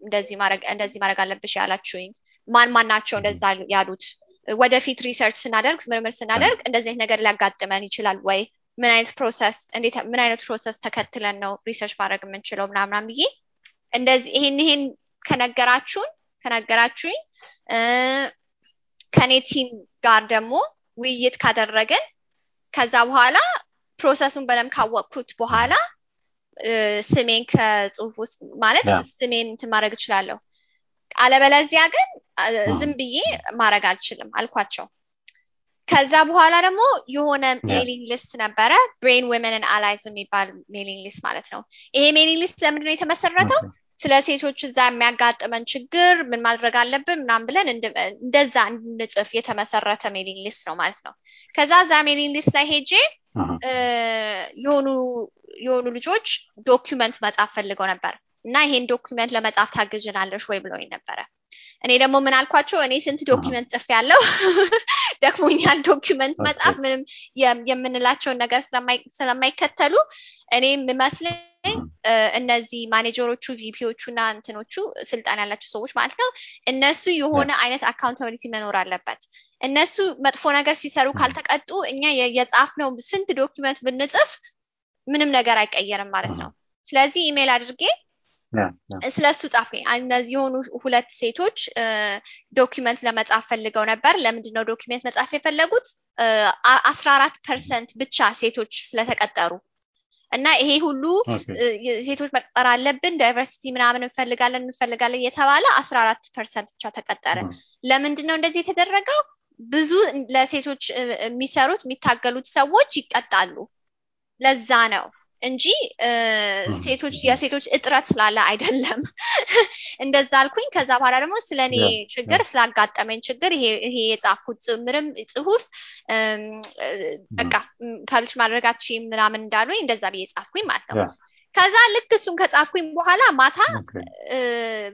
እንደዚህ ማድረግ እንደዚህ ማድረግ አለብሽ ያላችሁኝ? ማን ማን ናቸው እንደዛ ያሉት? ወደፊት ሪሰርች ስናደርግ ምርምር ስናደርግ እንደዚህ አይነት ነገር ሊያጋጥመን ይችላል ወይ? ምን አይነት ፕሮሰስ እንዴት ምን አይነት ፕሮሰስ ተከትለን ነው ሪሰርች ማድረግ የምንችለው ምናምን ምናምን ብዬ እንደዚህ ይሄን ይሄን ከነገራችሁን ከነገራችሁኝ ከኔቲን ጋር ደግሞ ውይይት ካደረገን ከዛ በኋላ ፕሮሰሱን በደንብ ካወቅኩት በኋላ ስሜን ከጽሁፍ ውስጥ ማለት ስሜን ተማረግ ይችላልው። አለበለዚያ ግን ዝም ብዬ ማድረግ አልችልም አልኳቸው። ከዛ በኋላ ደግሞ የሆነ ሜሊንግ ሊስት ነበረ ብሬን ወመን ኤንድ አላይዝ የሚባል ሜሊንግ ሊስት ማለት ነው። ይሄ ሜሊንግ ሊስት ለምንድን ነው የተመሰረተው? ስለ ሴቶች እዛ የሚያጋጥመን ችግር ምን ማድረግ አለብን ምናምን ብለን እንደዛ እንጽፍ የተመሰረተ ሜሊንግ ሊስት ነው ማለት ነው። ከዛ ዛ ሜሊንግ ሊስት ላይ ሄጄ የሆኑ የሆኑ ልጆች ዶክመንት መጻፍ ፈልገው ነበር እና ይሄን ዶክመንት ለመጻፍ ታግዥናለሽ ወይ ብለውኝ ነበር። እኔ ደግሞ ምን አልኳቸው? እኔ ስንት ዶክመንት ጽፌያለሁ ደክሞኛል ዶክመንት መጻፍ ምንም የምንላቸውን ነገር ስለማይከተሉ እኔ የምመስለው እነዚህ ማኔጀሮቹ ቪፒዎቹና እንትኖቹ ስልጣን ያላቸው ሰዎች ማለት ነው እነሱ የሆነ አይነት አካውንታቢሊቲ መኖር አለበት። እነሱ መጥፎ ነገር ሲሰሩ ካልተቀጡ እኛ የጻፍነው ስንት ዶክመንት ብንጽፍ ምንም ነገር አይቀየርም ማለት ነው። ስለዚህ ኢሜል አድርጌ ስለሱ ጻፍኩኝ። እነዚህ ሆኑ ሁለት ሴቶች ዶክመንት ለመጻፍ ፈልገው ነበር። ለምንድነው ዶክመንት መጻፍ የፈለጉት? አስራ አራት ፐርሰንት ብቻ ሴቶች ስለተቀጠሩ እና ይሄ ሁሉ ሴቶች መቅጠር አለብን ዳይቨርሲቲ ምናምን እንፈልጋለን እንፈልጋለን የተባለ አስራ አራት ፐርሰንት ብቻ ተቀጠረ። ለምንድነው እንደዚህ የተደረገው? ብዙ ለሴቶች የሚሰሩት የሚታገሉት ሰዎች ይቀጣሉ። ለዛ ነው እንጂ ሴቶች የሴቶች እጥረት ስላለ አይደለም እንደዛ አልኩኝ። ከዛ በኋላ ደግሞ ስለኔ ችግር ስላጋጠመኝ ችግር ይሄ ይሄ የጻፍኩት ጽምርም ጽሁፍ በቃ ፓብሊሽ ማድረጋችሁ ምናምን እንዳሉኝ እንደዛ በየጻፍኩኝ ማለት ነው። ከዛ ልክ እሱን ከጻፍኩኝ በኋላ ማታ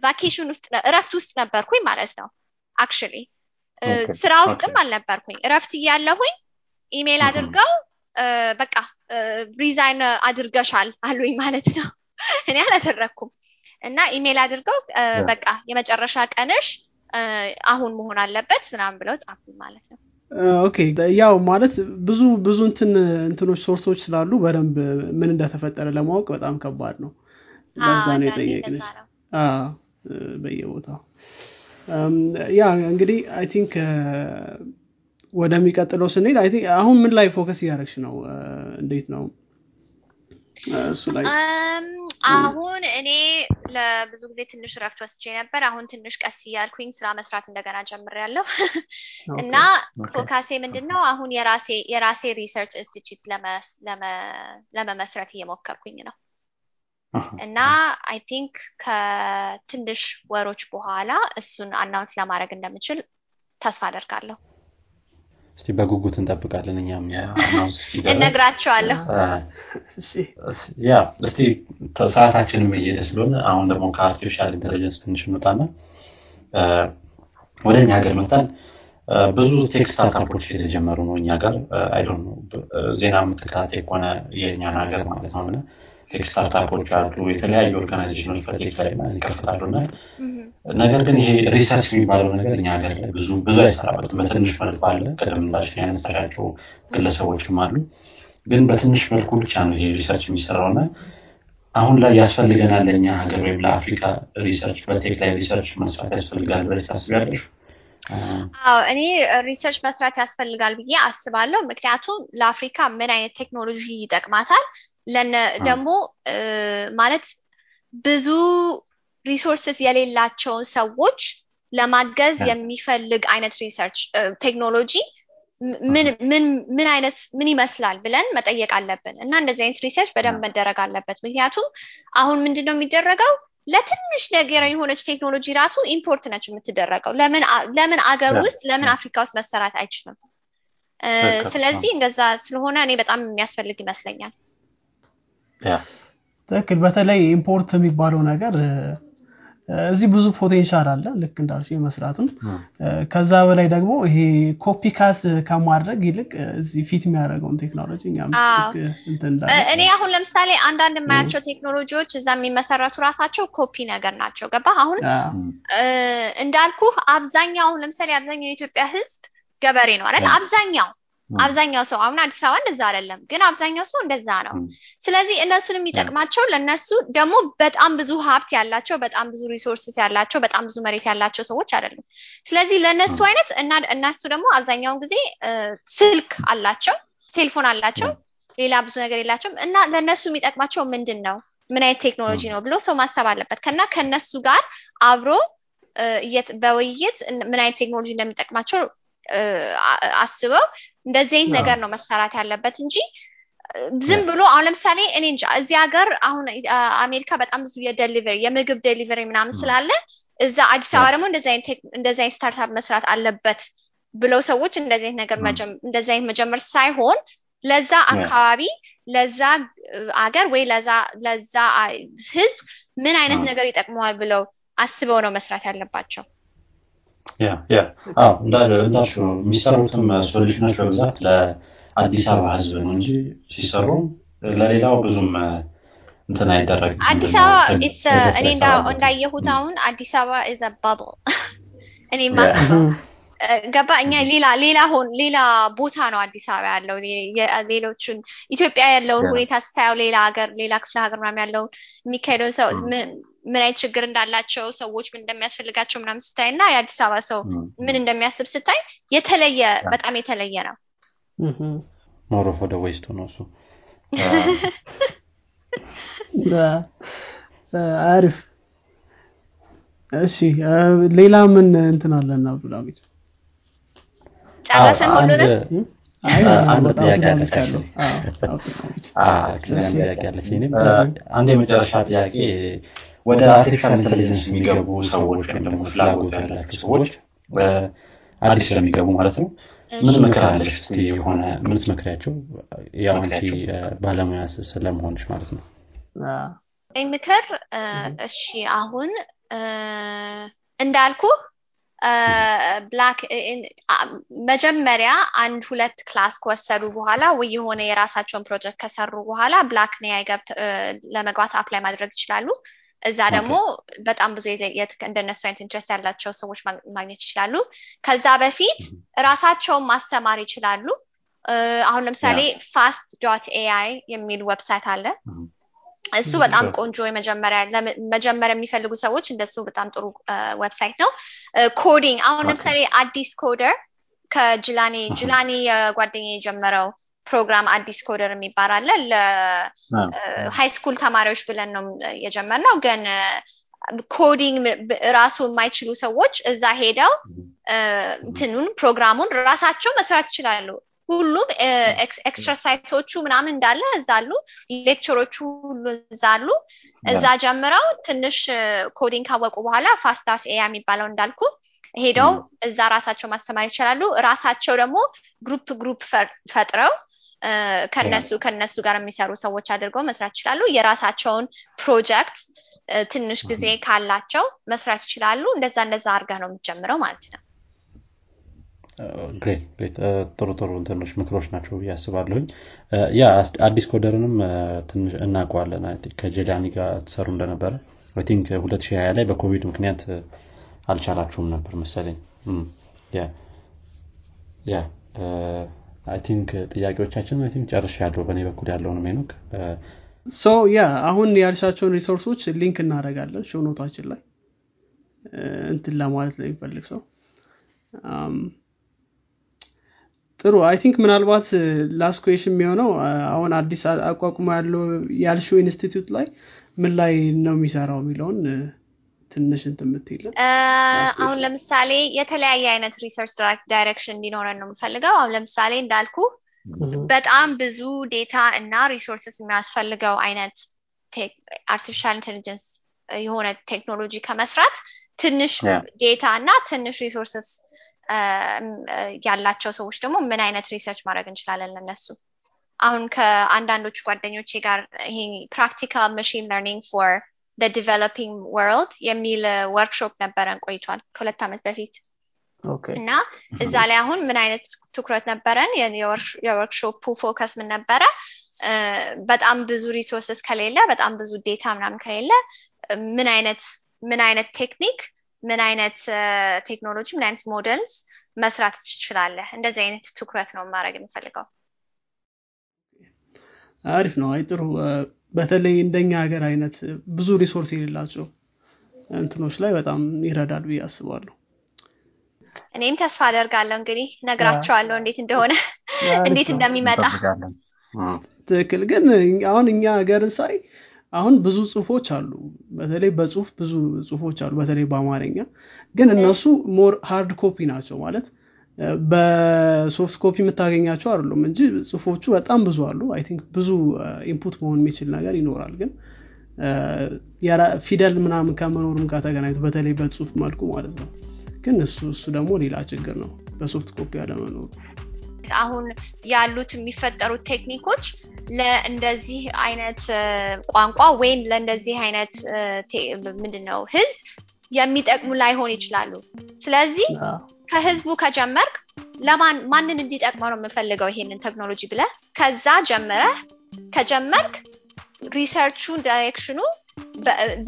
ቫኬሽን ውስጥ እረፍት ውስጥ ነበርኩኝ ማለት ነው። አክቹሊ ስራ ውስጥም አልነበርኩኝ እረፍት ያለሁኝ ኢሜል አድርገው በቃ ሪዛይን አድርገሻል አሉኝ ማለት ነው። እኔ አላደረኩም እና ኢሜል አድርገው በቃ የመጨረሻ ቀንሽ አሁን መሆን አለበት ምናምን ብለው ጻፉኝ ማለት ነው። ኦኬ ያው ማለት ብዙ ብዙ እንትን እንትኖች ሶርሶች ስላሉ በደንብ ምን እንደተፈጠረ ለማወቅ በጣም ከባድ ነው። ለዛ ነው የጠየቅንሽ። አዎ በየቦታው ያ እንግዲህ አይ ቲንክ ወደሚቀጥለው ስንል አይ ቲንክ አሁን ምን ላይ ፎከስ ያደርግሽ ነው? እንዴት ነው እሱ ላይ? አሁን እኔ ለብዙ ጊዜ ትንሽ ረፍት ወስጄ ነበር። አሁን ትንሽ ቀስ ያልኩኝ ስራ መስራት እንደገና ጀምሬያለሁ እና ፎከሴ ምንድነው አሁን የራሴ የራሴ ሪሰርች ኢንስቲትዩት ለመ ለመመስረት እየሞከርኩኝ ነው። እና አይ ቲንክ ከትንሽ ወሮች በኋላ እሱን አናውንስ ለማድረግ እንደምችል ተስፋ አደርጋለሁ። እስቲ በጉጉት እንጠብቃለን እኛም እነግራችኋለሁ። እሺ ያ እስቲ ተሳታችን እየደስሎን አሁን ደግሞ ከአርቲፊሻል ኢንተለጀንስ ትንሽ እንወጣና ወደኛ ሀገር መጣን። ብዙ ቴክ ስታርታፖች እየተጀመሩ ነው እኛ ጋር። አይ ዶንት ኖ ዜና ምትካት የቆነ የኛ ሀገር ማለት ነውና ቴክ ስታርታፖች አሉ የተለያየ ኦርጋናይዜሽኖች ፈጥረው ካይና ይከፍታሉና ነገር ግን ይሄ ሪሰርች የሚባለው ነገር እኛ ሀገር ላይ ብዙ ብዙ አይሰራበትም። በትንሽ መልኩ አለ ቀደም ብላሽ ያነሳሻቸው ግለሰቦችም አሉ። ግን በትንሽ መልኩ ብቻ ነው ይሄ ሪሰርች የሚሰራውና አሁን ላይ ያስፈልገናል ለኛ ሀገር ወይም ለአፍሪካ ሪሰርች በቴክ ላይ ሪሰርች መስራት ያስፈልጋል ብለሽ ታስቢያለሽ? አዎ እኔ ሪሰርች መስራት ያስፈልጋል ብዬ አስባለሁ። ምክንያቱም ለአፍሪካ ምን አይነት ቴክኖሎጂ ይጠቅማታል ለነ ደግሞ ማለት ብዙ ሪሶርሰስ የሌላቸው ሰዎች ለማገዝ የሚፈልግ አይነት ሪሰርች ቴክኖሎጂ ምን ምን ምን አይነት ምን ይመስላል ብለን መጠየቅ አለብን እና እንደዚህ አይነት ሪሰርች በደንብ መደረግ አለበት። ምክንያቱም አሁን ምንድነው የሚደረገው ለትንሽ ነገር የሆነች ቴክኖሎጂ ራሱ ኢምፖርት ነች የምትደረገው። ለምን ለምን አገር ውስጥ ለምን አፍሪካ ውስጥ መሰራት አይችልም? ስለዚህ እንደዛ ስለሆነ እኔ በጣም የሚያስፈልግ ይመስለኛል። ያ ተከል በተለይ ኢምፖርት የሚባለው ነገር እዚህ ብዙ ፖቴንሻል አለ ልክ እንዳልሽ መስራቱን። ከዛ በላይ ደግሞ ይሄ ኮፒ ካት ከማድረግ ይልቅ እዚህ ፊት የሚያደርገውን ቴክኖሎጂ እኛም እንተንዳ እኔ አሁን ለምሳሌ አንዳንድ የማያቸው ቴክኖሎጂዎች እዛ የሚመሰረቱ ራሳቸው ኮፒ ነገር ናቸው። ገባህ? አሁን እንዳልኩ አብዛኛው ለምሳሌ አብዛኛው የኢትዮጵያ ህዝብ ገበሬ ነው አይደል? አብዛኛው አብዛኛው ሰው አሁን አዲስ አበባ እንደዛ አይደለም ግን አብዛኛው ሰው እንደዛ ነው። ስለዚህ እነሱን የሚጠቅማቸው ለነሱ ደግሞ በጣም ብዙ ሀብት ያላቸው በጣም ብዙ ሪሶርሰስ ያላቸው በጣም ብዙ መሬት ያላቸው ሰዎች አይደሉም። ስለዚህ ለነሱ አይነት እና እነሱ ደግሞ አብዛኛው ጊዜ ስልክ አላቸው ቴሌፎን አላቸው ሌላ ብዙ ነገር የላቸውም እና ለነሱ የሚጠቅማቸው ምንድነው ምን አይነት ቴክኖሎጂ ነው ብሎ ሰው ማሰብ አለበት። ከና ከነሱ ጋር አብሮ በውይይት ምን አይነት ቴክኖሎጂ እንደሚጠቅማቸው አስበው እንደዚህ አይነት ነገር ነው መሰራት ያለበት እንጂ ዝም ብሎ አሁን ለምሳሌ እኔ እንጃ እዚህ ሀገር አሁን አሜሪካ በጣም ብዙ የዴሊቨሪ የምግብ ዴሊቨሪ ምናምን ስላለ እዛ አዲስ አበባ ደግሞ እንደዚህ አይነት እንደዚህ አይነት ስታርታፕ መስራት አለበት ብለው ሰዎች እንደዚህ አይነት ነገር መጀመር እንደዚህ አይነት መጀመር ሳይሆን ለዛ አካባቢ ለዛ ሀገር ወይ ለዛ ለዛ ህዝብ ምን አይነት ነገር ይጠቅመዋል ብለው አስበው ነው መስራት ያለባቸው። ያ ያ አው እንዳለ እንዳሹ የሚሰሩትም ሶሉሽኖች በብዛት ለአዲስ አበባ ህዝብ ነው እንጂ ሲሰሩ ለሌላው ብዙም እንትን አይደረግ። አዲስ አበባ ኢትስ እኔ እንዳየሁት አሁን አዲስ አበባ ኢዝ አ ባብል እኔ ማስበው ገባኛ ሌላ ሌላ ሆን ሌላ ቦታ ነው አዲስ አበባ ያለው የሌሎቹን ኢትዮጵያ ያለው ሁኔታ ስታይል ሌላ ሀገር ሌላ ክፍለ ሀገር ምናምን ያለው የሚካሄደው ሰው ምን አይነት ችግር እንዳላቸው ሰዎች ምን እንደሚያስፈልጋቸው ምናምን ስታይና የአዲስ አበባ ሰው ምን እንደሚያስብ ስታይ የተለየ በጣም የተለየ ነው። ሞር ኦፍ ዘ ዌስት ነው እሱ። ዳ አሪፍ። እሺ ሌላ ምን እንትን አለና ብላሚት ጫራሰን ሁሉንም አንድ ጥያቄ አለኝ። አዎ እዚህ ጥያቄ አለኝ። አንድ የመጨረሻ ጥያቄ ወደ አርቲፊሻል ኢንተለጀንስ የሚገቡ ሰዎች ደግሞ ፍላጎት ያላቸው ሰዎች በአዲስ ለሚገቡ ማለት ነው ምን መከራለሽ እስቲ የሆነ ምን ትመክራቸው ያው አንቺ ባለሙያ ስለመሆንሽ ማለት ነው? አዎ እኔ ምክር እሺ አሁን እንዳልኩ ብላክ መጀመሪያ አንድ ሁለት ክላስ ከወሰዱ በኋላ ወይ የሆነ የራሳቸውን ፕሮጀክት ከሰሩ በኋላ ብላክ ነያ ይገብ ለመግባት አፕላይ ማድረግ ይችላሉ። እዛ ደግሞ በጣም ብዙ እንደነሱ አይነት ኢንትረስት ያላቸው ሰዎች ማግኘት ይችላሉ። ከዛ በፊት ራሳቸውን ማስተማር ይችላሉ። አሁን ለምሳሌ fast dot a i የሚል ዌብሳይት አለ። እሱ በጣም ቆንጆ የመጀመሪያ ለመጀመሪያ የሚፈልጉ ሰዎች እንደሱ በጣም ጥሩ ዌብሳይት ነው። ኮዲንግ አሁን ለምሳሌ አዲስ ኮደር ከጅላኒ ጅላኒ ጓደኛዬ ጀመረው ፕሮግራም አዲስ ኮደር የሚባል አለ። ለሃይ ስኩል ተማሪዎች ብለን ነው የጀመርነው። ግን ኮዲንግ ራሱ የማይችሉ ሰዎች እዛ ሄደው እንትኑን ፕሮግራሙን ራሳቸው መስራት ይችላሉ። ሁሉም ኤክሰርሳይሶቹ ምናምን እንዳለ እዛሉ ሌክቸሮቹ ሁሉ እዛሉ እዛ ጀምረው ትንሽ ኮዲንግ ካወቁ በኋላ fast dot a i የሚባለው እንዳልኩ ሄደው እዛ ራሳቸው ማስተማር ይችላሉ። ራሳቸው ደግሞ ግሩፕ ግሩፕ ፈጥረው ከነሱ ከነሱ ጋር የሚሰሩ ሰዎች አድርገው መስራት ይችላሉ። የራሳቸውን ፕሮጀክት ትንሽ ጊዜ ካላቸው መስራት ይችላሉ። እንደዛ እንደዛ አርጋ ነው የሚጀምረው ማለት ነው። ግሬት ግሬት ጥሩ ጥሩ እንትኖች ምክሮች ናቸው ያስባለሁኝ። ያ አዲስ ኮደርንም ትንሽ እናቀዋለን። አይ ቲንክ ከጀዳኒ ጋር ተሰሩ እንደነበረ አይ ቲንክ twenty twenty ላይ በኮቪድ ምክንያት አልቻላችሁም ነበር መሰለኝ። ያ ያ አይ ቲንክ ጥያቄዎቻችን አይ ቲንክ ጨርሻለሁ በእኔ በኩል ያለውን ሜኑክ። ሶ ያ አሁን ያልሻቸውን ሪሶርሶች ሊንክ እናደርጋለን ሾው ኖታችን ላይ እንትን ለማለት ላይ ፈልክ ሰው አም ጥሩ አይ ቲንክ ምናልባት ላስት ኩዌስችን የሚሆነው አሁን አዲስ አቋቁሞ ያለው ያልሹ ኢንስቲትዩት ላይ ምን ላይ ነው የሚሰራው የሚለውን ትንሽ እንትምትይልን። አሁን ለምሳሌ የተለያየ አይነት ሪሰርች ዳይሬክሽን እንዲኖረን ነው የምፈልገው። አሁን ለምሳሌ እንዳልኩ በጣም ብዙ ዴታ እና ሪሶርሰስ የሚያስፈልገው አይነት ቴክ አርቲፊሻል ኢንተለጀንስ የሆነ ቴክኖሎጂ ከመስራት ትንሽ ዴታ እና ትንሽ ሪሶርሰስ ያላቸው ሰዎች ደግሞ ምን አይነት ሪሰርች ማድረግ እንችላለን ለነሱ። አሁን ከአንዳንዶቹ ጓደኞቼ ጋር ይሄ practical machine learning for the developing world የሚል ወርክሾፕ ነበረን ቆይቷል ከሁለት ዓመት በፊት። ኦኬይ እና እዛ ላይ አሁን ምን አይነት ትኩረት ነበረን የወርክሾፑ ፎከስ ምን ነበረ? በጣም ብዙ ሪሶርሰስ ከሌለ በጣም ብዙ ዴታ ምናምን ከሌለ ምን አይነት ምን አይነት ቴክኒክ ምን አይነት ቴክኖሎጂ ምን አይነት ሞዴልስ መስራት ይችላል? እንደዚህ አይነት ትኩረት ነው ማድረግ የምፈልገው። አሪፍ ነው አይጥሩ በተለይ እንደኛ ሀገር አይነት ብዙ ሪሶርስ የሌላቸው እንትኖች ላይ በጣም ይረዳል ብዬ አስባለሁ። እኔም ተስፋ አደርጋለሁ እንግዲህ ነግራችኋለሁ እንዴት እንደሆነ እንዴት እንደሚመጣ። ትክክል ግን አሁን እኛ ሀገርን ሳይ አሁን ብዙ ጽሁፎች አሉ በተለይ በጽሁፍ ብዙ ጽሁፎች አሉ በተለይ በአማርኛ ግን እነሱ ሞር ሃርድ ኮፒ ናቸው ማለት በሶፍት ኮፒ መታገኛቸው አይደለም እንጂ ጽሁፎቹ በጣም ብዙ አሉ። አይ ቲንክ ብዙ ኢንፑት መሆን የሚችል ነገር ይኖራል ግን ያራ ፊደል ምናምን ከመኖርም ጋር ተገናኝቶ በተለይ በጽሁፍ መልኩ ማለት ነው ግን እሱ እሱ ደግሞ ሌላ ችግር ነው በሶፍት ኮፒ አለመኖር። አሁን ያሉት የሚፈጠሩ ቴክኒኮች ለእንደዚህ አይነት ቋንቋ ወይም ለእንደዚህ አይነት ምንድነው ህዝብ የሚጠቅሙ ላይሆን ይችላሉ። ስለዚህ ከህዝቡ ከጀመርክ ለማን ማንን እንዲጠቅማ ነው የምፈልገው ይሄንን ቴክኖሎጂ ብለህ ከዛ ጀመረህ ከጀመርክ ሪሰርቹን ዳይሬክሽኑ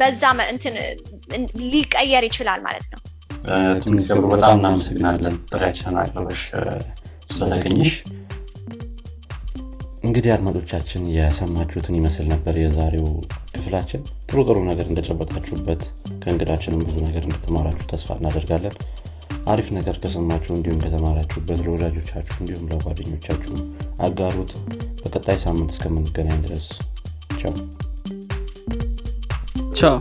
በዛ እንትን ሊቀየር ይችላል ማለት ነው። ትንሽ ገብሩ በጣም እናመሰግናለን ጥሪያችን አቅርበሽ ስለተገኘሽ። እንግዲህ አድማጮቻችን ያሰማችሁትን ይመስል ነበር የዛሬው ክፍላችን። ጥሩ ጥሩ ነገር እንደጨበጣችሁበት ከእንግዳችንም ብዙ ነገር እንደተማራችሁ ተስፋ እናደርጋለን። አሪፍ ነገር ከሰማችሁ እንዲሁም ከተማራችሁበት ለወዳጆቻችሁ እንዲሁም ለጓደኞቻችሁ አጋሩት። በቀጣይ ሳምንት እስከምንገናኝ ድረስ ቻው ቻው።